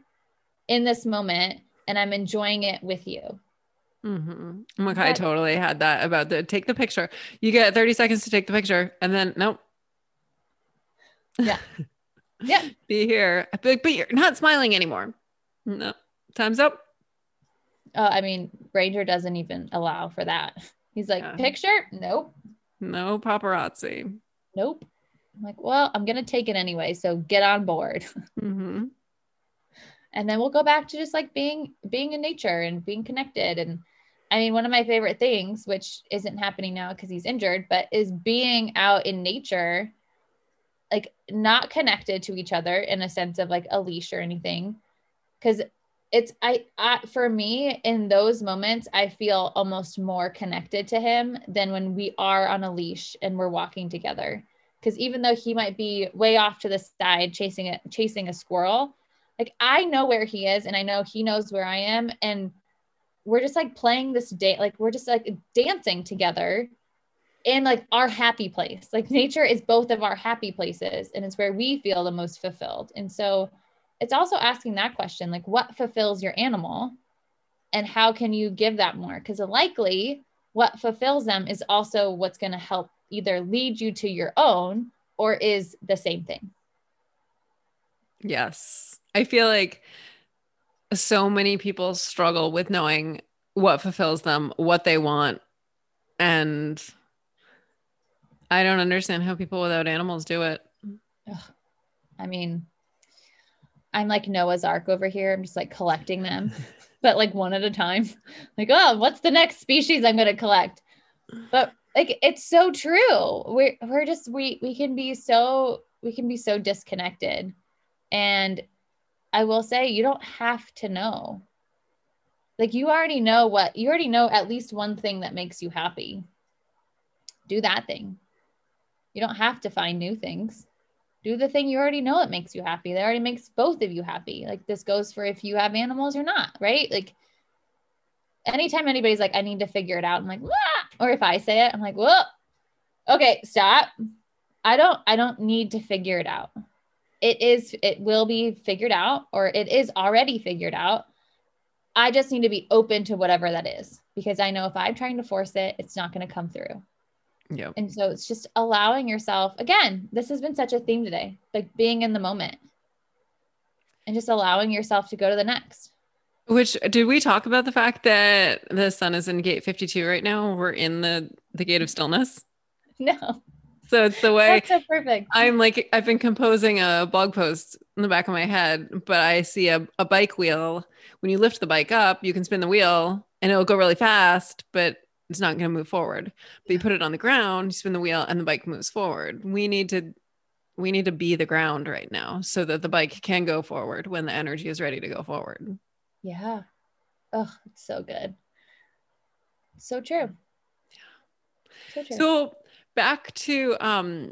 in this moment and I'm enjoying it with you. Mm-hmm. Oh my God, I totally had that about the take the picture. You get 30 seconds to take the picture and then nope. Yeah. Yeah. Be here. But you're not smiling anymore. No. Time's up. Oh, I mean, Ranger doesn't even allow for that. He's like, yeah. Picture? Nope. No paparazzi. Nope. I'm like, well, I'm going to take it anyway. So get on board. Mm-hmm. And then we'll go back to just like being in nature and being connected. And I mean, one of my favorite things, which isn't happening now because he's injured, but is being out in nature, like not connected to each other in a sense of like a leash or anything. Cause it's, for me in those moments, I feel almost more connected to him than when we are on a leash and we're walking together. Cause even though he might be way off to the side, chasing a squirrel, like I know where he is and I know he knows where I am. And we're just like playing this day. Like we're just like dancing together in like our happy place. Like nature is both of our happy places and it's where we feel the most fulfilled. And so it's also asking that question, like what fulfills your animal and how can you give that more? Because likely what fulfills them is also what's going to help either lead you to your own or is the same thing. Yes. I feel like so many people struggle with knowing what fulfills them, what they want. And I don't understand how people without animals do it. Ugh. I mean, I'm like Noah's Ark over here. I'm just like collecting them, but like one at a time. Like, oh, what's the next species I'm going to collect? But like, it's so true. We're just, we can be so disconnected. And I will say, you don't have to know. Like you already know at least one thing that makes you happy. Do that thing. You don't have to find new things. Do the thing you already know that makes you happy. That already makes both of you happy. Like this goes for if you have animals or not, right? Like anytime anybody's like, I need to figure it out. I'm like, wah! Or if I say it, I'm like, whoa, okay, stop. I don't need to figure it out. It will be figured out, or it is already figured out. I just need to be open to whatever that is, because I know if I'm trying to force it, it's not going to come through. Yeah. And so it's just allowing yourself, again, this has been such a theme today, like being in the moment and just allowing yourself to go to the next. Which, did we talk about the fact that the sun is in gate 52 right now? We're in the gate of stillness. No. So it's the way. That's so perfect. I'm like, I've been composing a blog post in the back of my head, but I see a bike wheel. When you lift the bike up, you can spin the wheel and it'll go really fast, but it's not going to move forward. But you put it on the ground, you spin the wheel and the bike moves forward. We need to be the ground right now so that the bike can go forward when the energy is ready to go forward. Yeah. Oh, it's so good. So true. Yeah. So true. So back to, I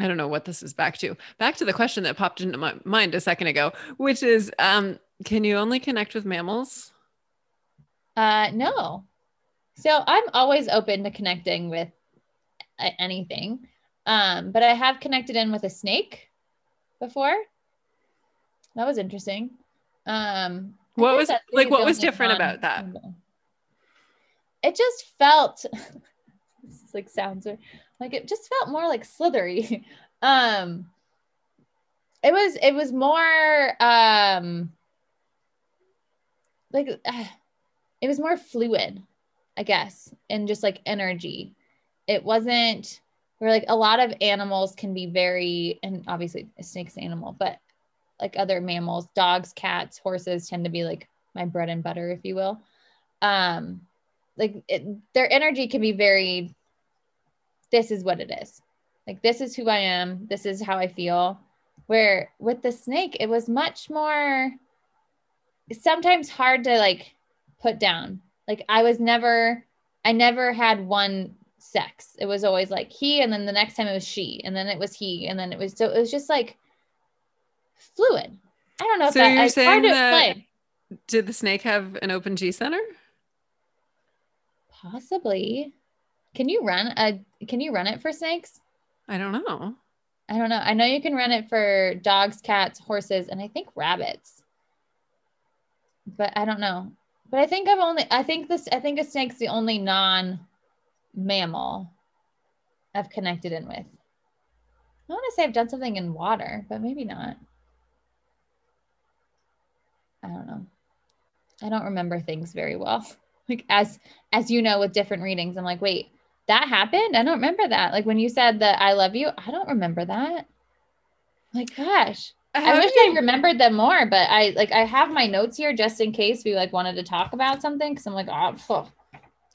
don't know what this is back to the question that popped into my mind a second ago, which is, can you only connect with mammals? No. So I'm always open to connecting with anything. But I have connected in with a snake before. That was interesting. What was different about that? It just felt like sounds weird. Like it just felt more like slithery. It was more it was more fluid, I guess, and just like energy. It wasn't where like a lot of animals can be very, and obviously a snake's an animal, but like other mammals, dogs, cats, horses tend to be like my bread and butter, if you will. Their energy can be very, this is what it is. Like, this is who I am. This is how I feel. Where with the snake, it was much more, sometimes hard to like put down. Like I never had one sex. It was always like he, and then the next time it was she, and then it was he. And then it was, so it was just like fluid. I don't know if that's hard to explain. Did the snake have an open G center? Possibly. Can you run it for snakes? I don't know. I know you can run it for dogs, cats, horses, and I think rabbits. But I don't know. But I think a snake's the only non-mammal I've connected in with. I want to say I've done something in water, but maybe not. I don't know. I don't remember things very well. Like as you know, with different readings, I'm like, wait, that happened? I don't remember that. Like when you said that I love you, I don't remember that. Like, gosh, I wish I remembered them more, but I have my notes here just in case we wanted to talk about something. 'Cause I'm like,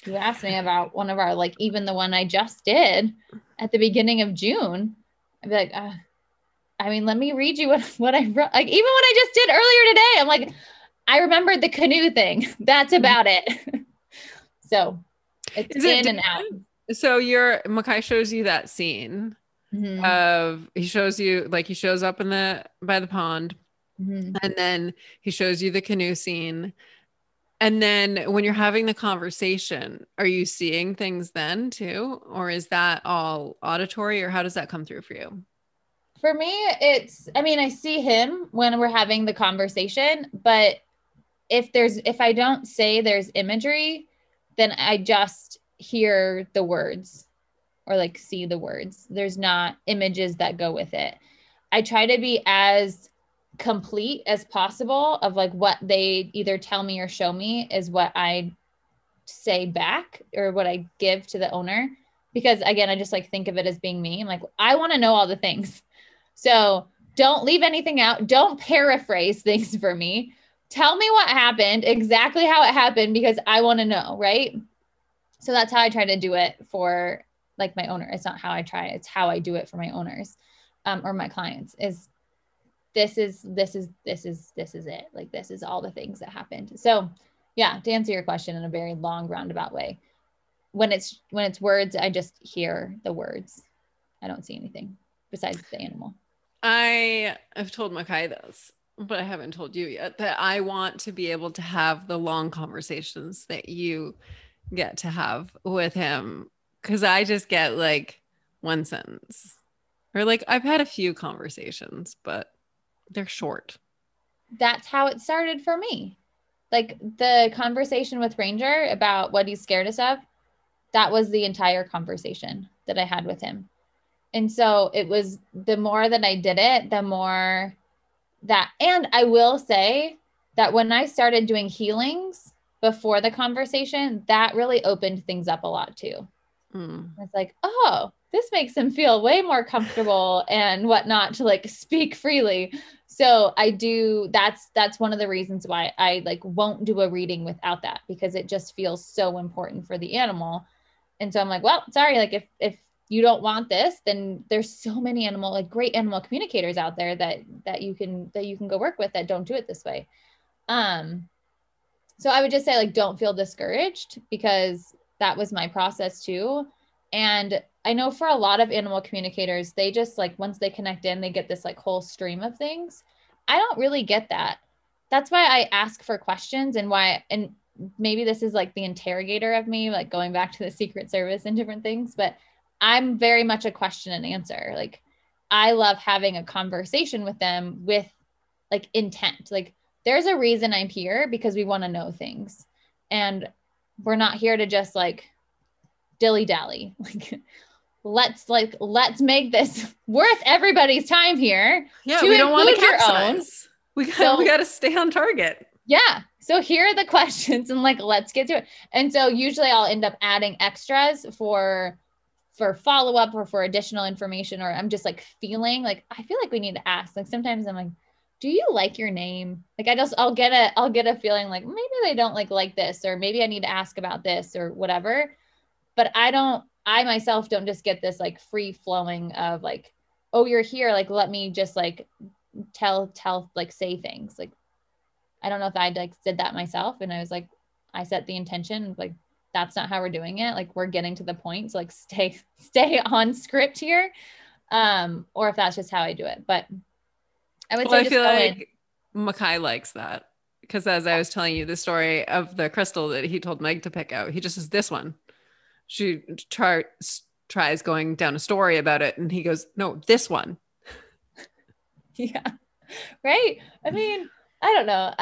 you asked me about one of our, even the one I just did at the beginning of June. I'd be like, let me read you what I wrote. Like even what I just did earlier today, I'm like, I remembered the canoe thing. That's about it. So it's in and out. So Makai shows you that scene mm-hmm. of, he shows up by the pond mm-hmm. and then he shows you the canoe scene. And then when you're having the conversation, are you seeing things then too? Or is that all auditory, or how does that come through for you? For me, I see him when we're having the conversation, but if I don't say there's imagery, then I just hear the words or see the words. There's not images that go with it. I try to be as complete as possible of what they either tell me or show me is what I say back or what I give to the owner. Because again, I just think of it as being me. I'm like, I want to know all the things. So don't leave anything out. Don't paraphrase things for me. Tell me what happened, exactly how it happened, because I want to know, right? So that's how I try to do it for my owner. It's not how I try, it's how I do it for my owners or my clients is this is it. This is all the things that happened. So yeah, to answer your question in a very long roundabout way, when it's words, I just hear the words. I don't see anything besides the animal. I have told Makai this, but I haven't told you yet, that I want to be able to have the long conversations that you get to have with him. 'Cause I just get one sentence or I've had a few conversations, but they're short. That's how it started for me. The conversation with Ranger about what he's scared us of. That was the entire conversation that I had with him. And so it was the more that I did it, the more that, and I will say that when I started doing healings before the conversation, that really opened things up a lot too. Mm. It's this makes him feel way more comfortable and whatnot to speak freely. So I do, that's one of the reasons why I won't do a reading without that, because it just feels so important for the animal. And so I'm if you don't want this, then there's so many great animal communicators out there that you can go work with that don't do it this way. So I would just say don't feel discouraged, because that was my process too. And I know for a lot of animal communicators, they just once they connect in, they get this whole stream of things. I don't really get that. That's why I ask for questions and why, and maybe this is the interrogator of me, going back to the Secret Service and different things, but I'm very much a question and answer. I love having a conversation with them with intent. There's a reason I'm here, because we want to know things, and we're not here to just dilly dally. Let's make this worth everybody's time here. Yeah, we don't want to capsize. We got to stay on target. Yeah. So here are the questions, and let's get to it. And so usually I'll end up adding extras for follow-up or for additional information, or I'm just feeling I feel we need to ask. Sometimes I'm do you like your name? I'll get a feeling maybe they don't like this, or maybe I need to ask about this or whatever. But I myself don't just get this free flowing of oh, you're here. Let me just say things. I don't know if I did that myself. And I was I set the intention that's not how we're doing it. We're getting to the point. So stay on script here. Or if that's just how I do it, but I would say, I feel Makai likes that. 'Cause as I was telling you the story of the crystal that he told Meg to pick out, he just says this one. she tries going down a story about it. And he goes, no, this one. Yeah. Right. I mean, I don't know.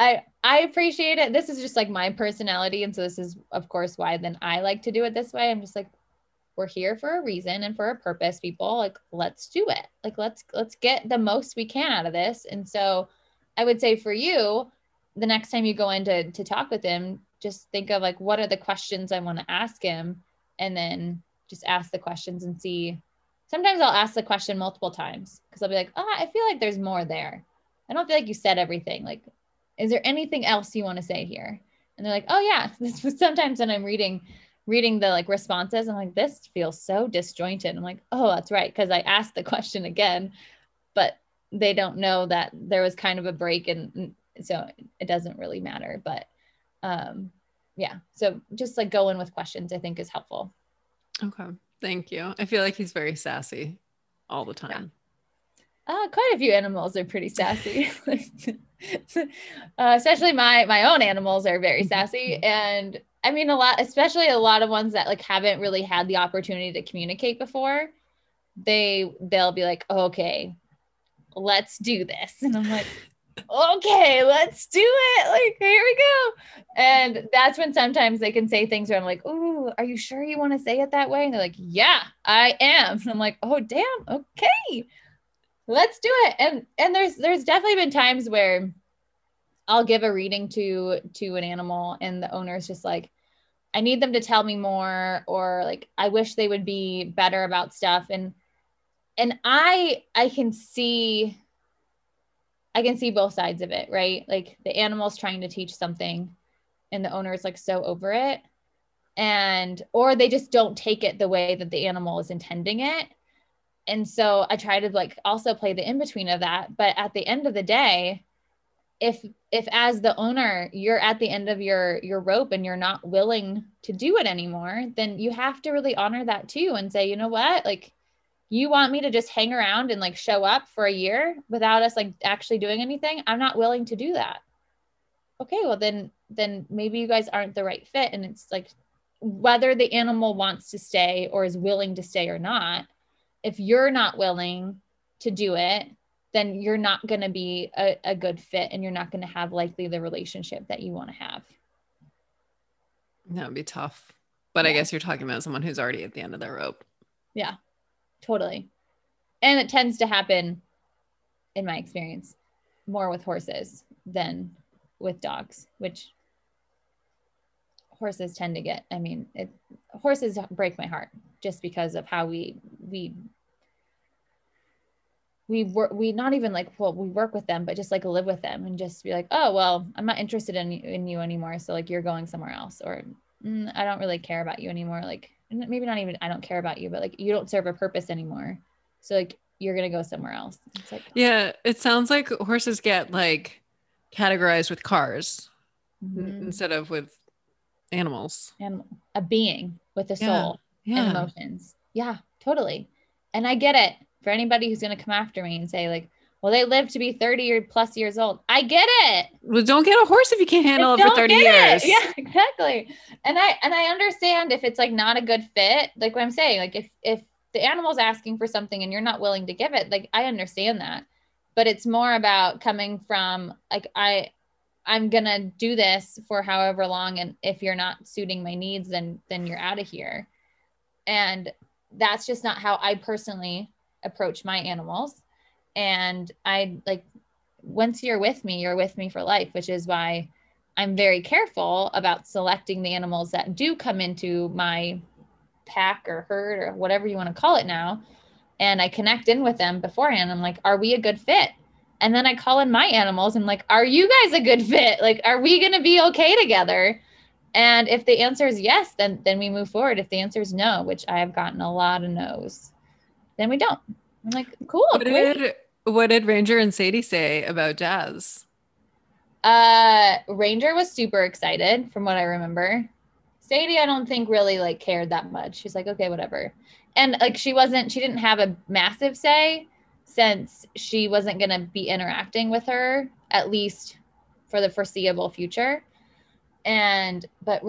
I appreciate it. This is just like my personality. And so this is of course why then I like to do it this way. I'm just like, we're here for a reason and for a purpose, people. Like, let's do it. Like, let's get the most we can out of this. And so I would say for you, the next time you go in to talk with him, just think of like, what are the questions I want to ask him? And then just ask the questions and see. Sometimes I'll ask the question multiple times because I'll be like, oh, I feel like there's more there. I don't feel like you said everything. Like, is there anything else you want to say here? And they're like, oh yeah. This was sometimes when I'm reading the like responses, I'm like, this feels so disjointed. I'm like, oh, that's right. Cause I asked the question again, but they don't know that there was kind of a break. And so it doesn't really matter, but yeah. So just like go in with questions, I think is helpful. Okay. Thank you. I feel like he's very sassy all the time. Yeah. Quite a few animals are pretty sassy. Especially my own animals are very sassy. And I mean, especially a lot of ones that like haven't really had the opportunity to communicate before, they'll be like, okay, let's do this. And I'm like, okay, let's do it. Like, here we go. And that's when sometimes they can say things where I'm like, ooh, are you sure you want to say it that way? And they're like, yeah, I am. And I'm like, oh damn. Okay, let's do it. And there's definitely been times where I'll give a reading to an animal and the owner's just like, I need them to tell me more, or like, I wish they would be better about stuff. And I can see, both sides of it, right? Like the animal's trying to teach something and the owner is like so over it, and, or they just don't take it the way that the animal is intending it. And so I try to like also play the in-between of that. But at the end of the day, if as the owner, you're at the end of your rope and you're not willing to do it anymore, then you have to really honor that too and say, you know what? Like, you want me to just hang around and like show up for a year without us like actually doing anything? I'm not willing to do that. Okay, well then maybe you guys aren't the right fit. And it's like, whether the animal wants to stay or is willing to stay or not, if you're not willing to do it, then you're not going to be a good fit, and you're not going to have likely the relationship that you want to have. That would be tough. But yeah. I guess you're talking about someone who's already at the end of their rope. Yeah. Totally. And it tends to happen, in my experience, more with horses than with dogs, which horses tend to get. I mean, horses break my heart just because of how we work with them, but just like live with them and just be like, oh, well, I'm not interested in you anymore. So like, you're going somewhere else, or I don't really care about you anymore. Like, maybe not even, I don't care about you, but like, you don't serve a purpose anymore. So like, you're going to go somewhere else. It's like, yeah. It sounds like horses get like categorized with cars instead of with animals. A being with a soul and emotions. Yeah, totally. And I get it for anybody who's going to come after me and say like, well, they live to be 30 or plus years old. I get it. Well, don't get a horse if you can't handle it for 30 years. Yeah, exactly. And I understand if it's like not a good fit, like what I'm saying, like if the animal's asking for something and you're not willing to give it, like I understand that, but it's more about coming from like, I'm going to do this for however long. And if you're not suiting my needs, then you're out of here. And that's just not how I personally approach my animals. And I like, once you're with me for life, which is why I'm very careful about selecting the animals that do come into my pack or herd or whatever you want to call it now. And I connect in with them beforehand. I'm like, are we a good fit? And then I call in my animals and like, are you guys a good fit? Like, are we going to be okay together? And if the answer is yes, then we move forward. If the answer is no, which I have gotten a lot of no's, then we don't. I'm like, cool. What did Ranger and Sadie say about Jazz? Ranger was super excited from what I remember. Sadie, I don't think really like cared that much. She's like, okay, whatever. And like, she didn't have a massive say since she wasn't going to be interacting with her, at least for the foreseeable future. And, but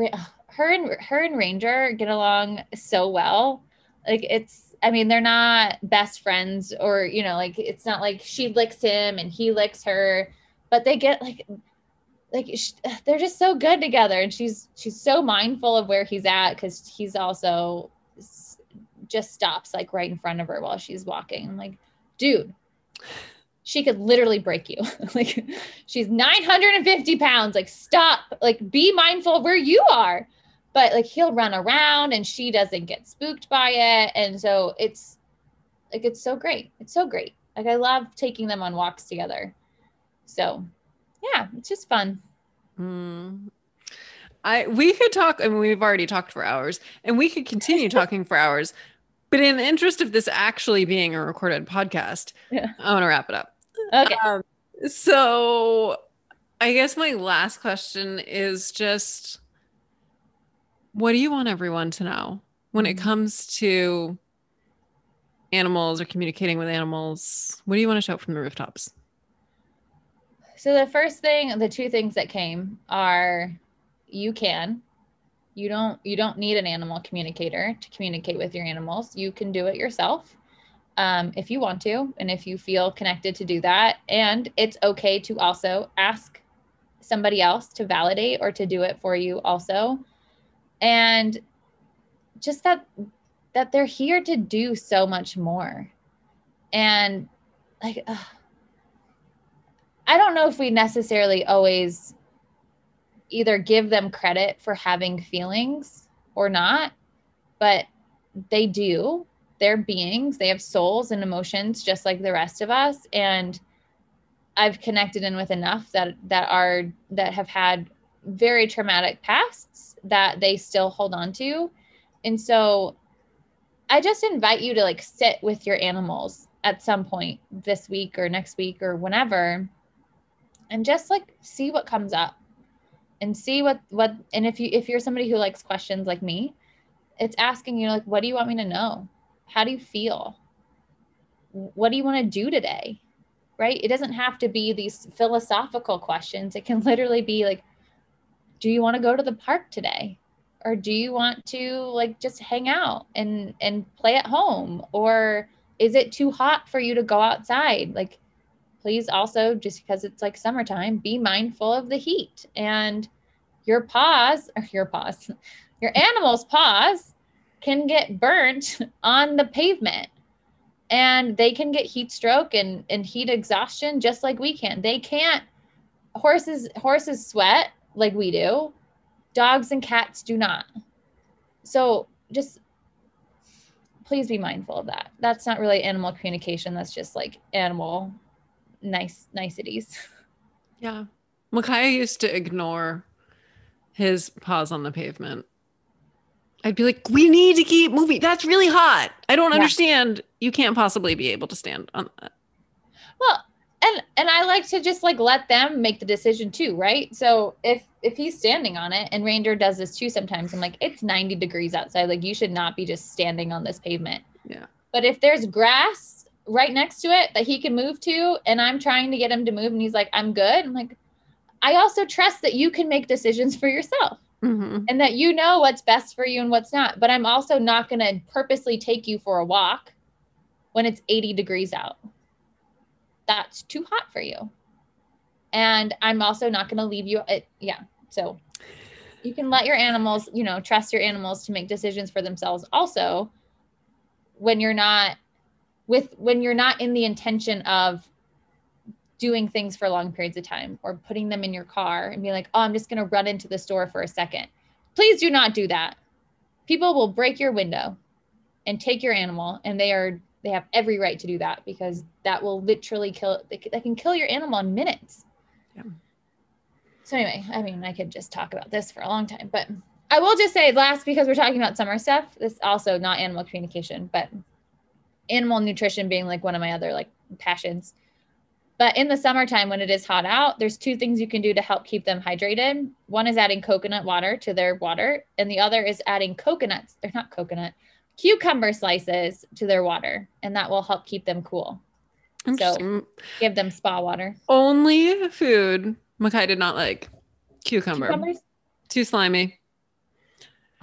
her and Ranger get along so well. Like it's, I mean, they're not best friends or, you know, like it's not like she licks him and he licks her, but they get they're just so good together. And she's so mindful of where he's at, because he's also just stops like right in front of her while she's walking. I'm like, dude, she could literally break you. Like she's 950 pounds. Like stop, like be mindful of where you are. But like he'll run around and she doesn't get spooked by it. And so it's like, it's so great. It's so great. Like I love taking them on walks together. So yeah, it's just fun. We could talk, I mean, we've already talked for hours and we could continue talking for hours, but in the interest of this actually being a recorded podcast, yeah. I want to wrap it up. Okay. So I guess my last question is just, what do you want everyone to know when it comes to animals or communicating with animals? What do you want to shout from the rooftops? So the first thing, the two things that came are you don't need an animal communicator to communicate with your animals. You can do it yourself if you want to, and if you feel connected to do that. And it's okay to also ask somebody else to validate or to do it for you also. And just that they're here to do so much more. And like, I don't know if we necessarily always either give them credit for having feelings or not, but they do. They're beings, they have souls and emotions just like the rest of us. And I've connected in with enough that have had very traumatic pasts that they still hold on to. And so I just invite you to like sit with your animals at some point this week or next week or whenever, and just like see what comes up and see what, and if you're somebody who likes questions like me, it's asking you like, what do you want me to know? How do you feel? What do you want to do today? Right? It doesn't have to be these philosophical questions. It can literally be like, do you want to go to the park today? Or do you want to like just hang out and play at home? Or is it too hot for you to go outside? Like, please also, just because it's like summertime, be mindful of the heat and your animal's paws can get burnt on the pavement and they can get heat stroke and heat exhaustion just like we can. They can't, horses sweat like we do. Dogs and cats do not. So just please be mindful of that. That's not really animal communication. That's just like animal niceties. Yeah. Makai used to ignore his paws on the pavement. I'd be like, we need to keep moving. That's really hot. I don't understand. You can't possibly be able to stand on that. Well, And I like to just like let them make the decision too, right? So if he's standing on it, and Ranger does this too sometimes, I'm like, it's 90 degrees outside. Like you should not be just standing on this pavement. Yeah. But if there's grass right next to it that he can move to, and I'm trying to get him to move and he's like, I'm good. I'm like, I also trust that you can make decisions for yourself and that you know what's best for you and what's not. But I'm also not going to purposely take you for a walk when it's 80 degrees out. That's too hot for you. And I'm also not going to leave you. So you can let your animals, you know, trust your animals to make decisions for themselves. Also, when you're not in the intention of doing things for long periods of time or putting them in your car and be like, oh, I'm just going to run into the store for a second. Please do not do that. People will break your window and take your animal, and they have every right to do that, because that will literally kill your animal in minutes. Yeah. So anyway, I mean, I could just talk about this for a long time, but I will just say last, because we're talking about summer stuff, this is also not animal communication, but animal nutrition being like one of my other like passions. But in the summertime, when it is hot out, there's two things you can do to help keep them hydrated. One is adding coconut water to their water, and the other is adding cucumber slices to their water, and that will help keep them cool. So give them spa water. Only food Makai did not like. Cucumbers? Too slimy.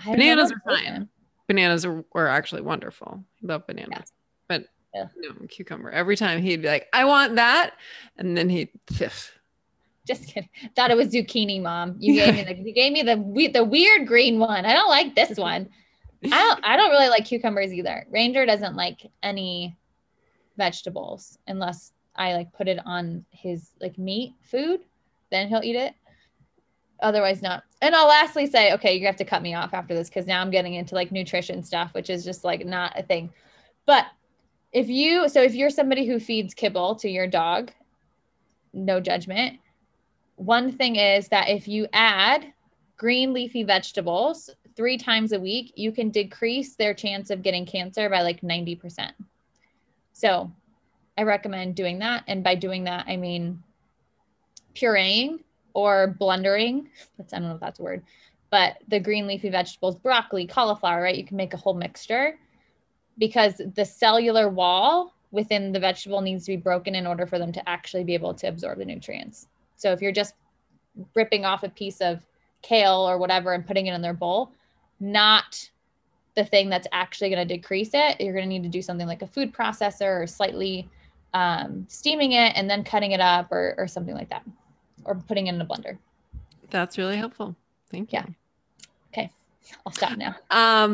Bananas are fine. Bananas were actually wonderful. I love bananas. Yeah. But yeah. No, cucumber. Every time he'd be like, I want that. And then he'd piff. Just kidding. Thought it was zucchini, Mom. You gave me the weird green one. I don't like this one. I don't really like cucumbers either. Ranger doesn't like any vegetables unless I like put it on his like meat food, then he'll eat it. Otherwise not. And I'll lastly say, okay, you have to cut me off after this because now I'm getting into like nutrition stuff, which is just like not a thing. But if you're somebody who feeds kibble to your dog, no judgment. One thing is that if you add green leafy vegetables 3 times a week, you can decrease their chance of getting cancer by like 90%. So I recommend doing that. And by doing that, I mean pureeing or blendering. I don't know if that's a word, but the green leafy vegetables, broccoli, cauliflower, right? You can make a whole mixture because the cellular wall within the vegetable needs to be broken in order for them to actually be able to absorb the nutrients. So if you're just ripping off a piece of kale or whatever and putting it in their bowl, not the thing that's actually going to decrease it. You're going to need to do something like a food processor or slightly steaming it and then cutting it up or something like that, or putting it in a blender. That's really helpful. Thank you. Yeah. Okay. I'll stop now. All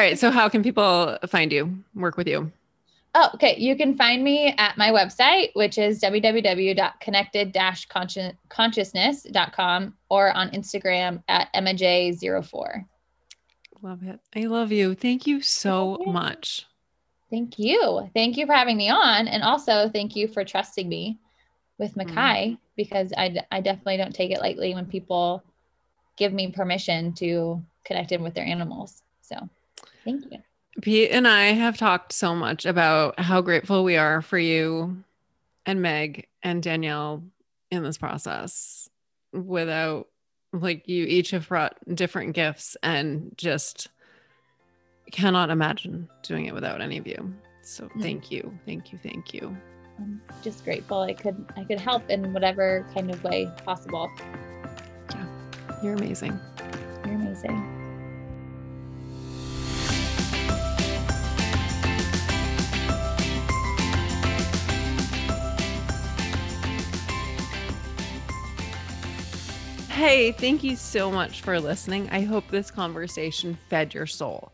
right. So how can people find you, work with you? Oh, okay. You can find me at my website, which is www.connected-consciousness.com or on Instagram at emmaj04. Love it. I love you. Thank you so much. Thank you. Thank you for having me on. And also thank you for trusting me with Makai because I definitely don't take it lightly when people give me permission to connect in with their animals. So thank you. Pete and I have talked so much about how grateful we are for you and Meg and Danielle in this process. Without, like, you each have brought different gifts and just cannot imagine doing it without any of you. So thank you. Thank you. Thank you. I'm just grateful I could help in whatever kind of way possible. Yeah. You're amazing. You're amazing. Hey, thank you so much for listening. I hope this conversation fed your soul.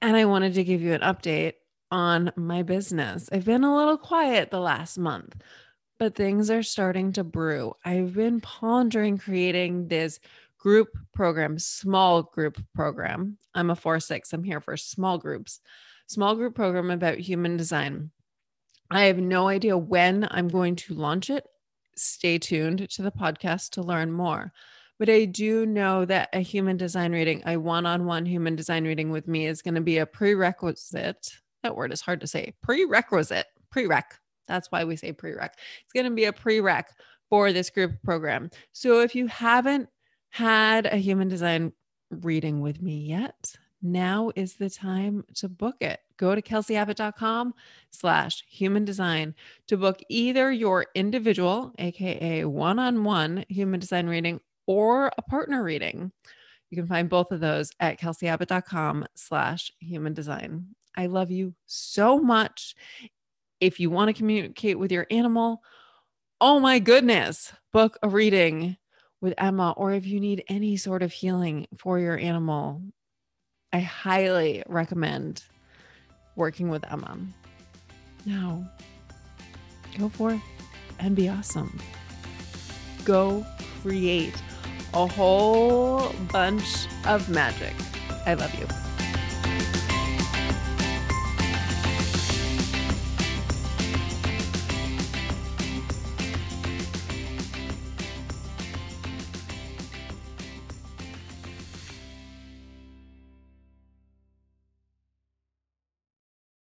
And I wanted to give you an update on my business. I've been a little quiet the last month, but things are starting to brew. I've been pondering creating this group program, small group program. I'm a 4/6. I'm here for small groups, small group program about human design. I have no idea when I'm going to launch it. Stay tuned to the podcast to learn more. But I do know that a human design reading, a one-on-one human design reading with me is going to be a prerequisite. That word is hard to say. Prereq. That's why we say prereq. It's going to be a prereq for this group program. So if you haven't had a human design reading with me yet, now is the time to book it. Go to kelseyabbott.com/human design to book either your individual, AKA one-on-one human design reading or a partner reading. You can find both of those at kelseyabbott.com/human design. I love you so much. If you want to communicate with your animal, oh my goodness, book a reading with Emma, or if you need any sort of healing for your animal, I highly recommend working with Emma. Now, go forth and be awesome. Go create a whole bunch of magic. I love you.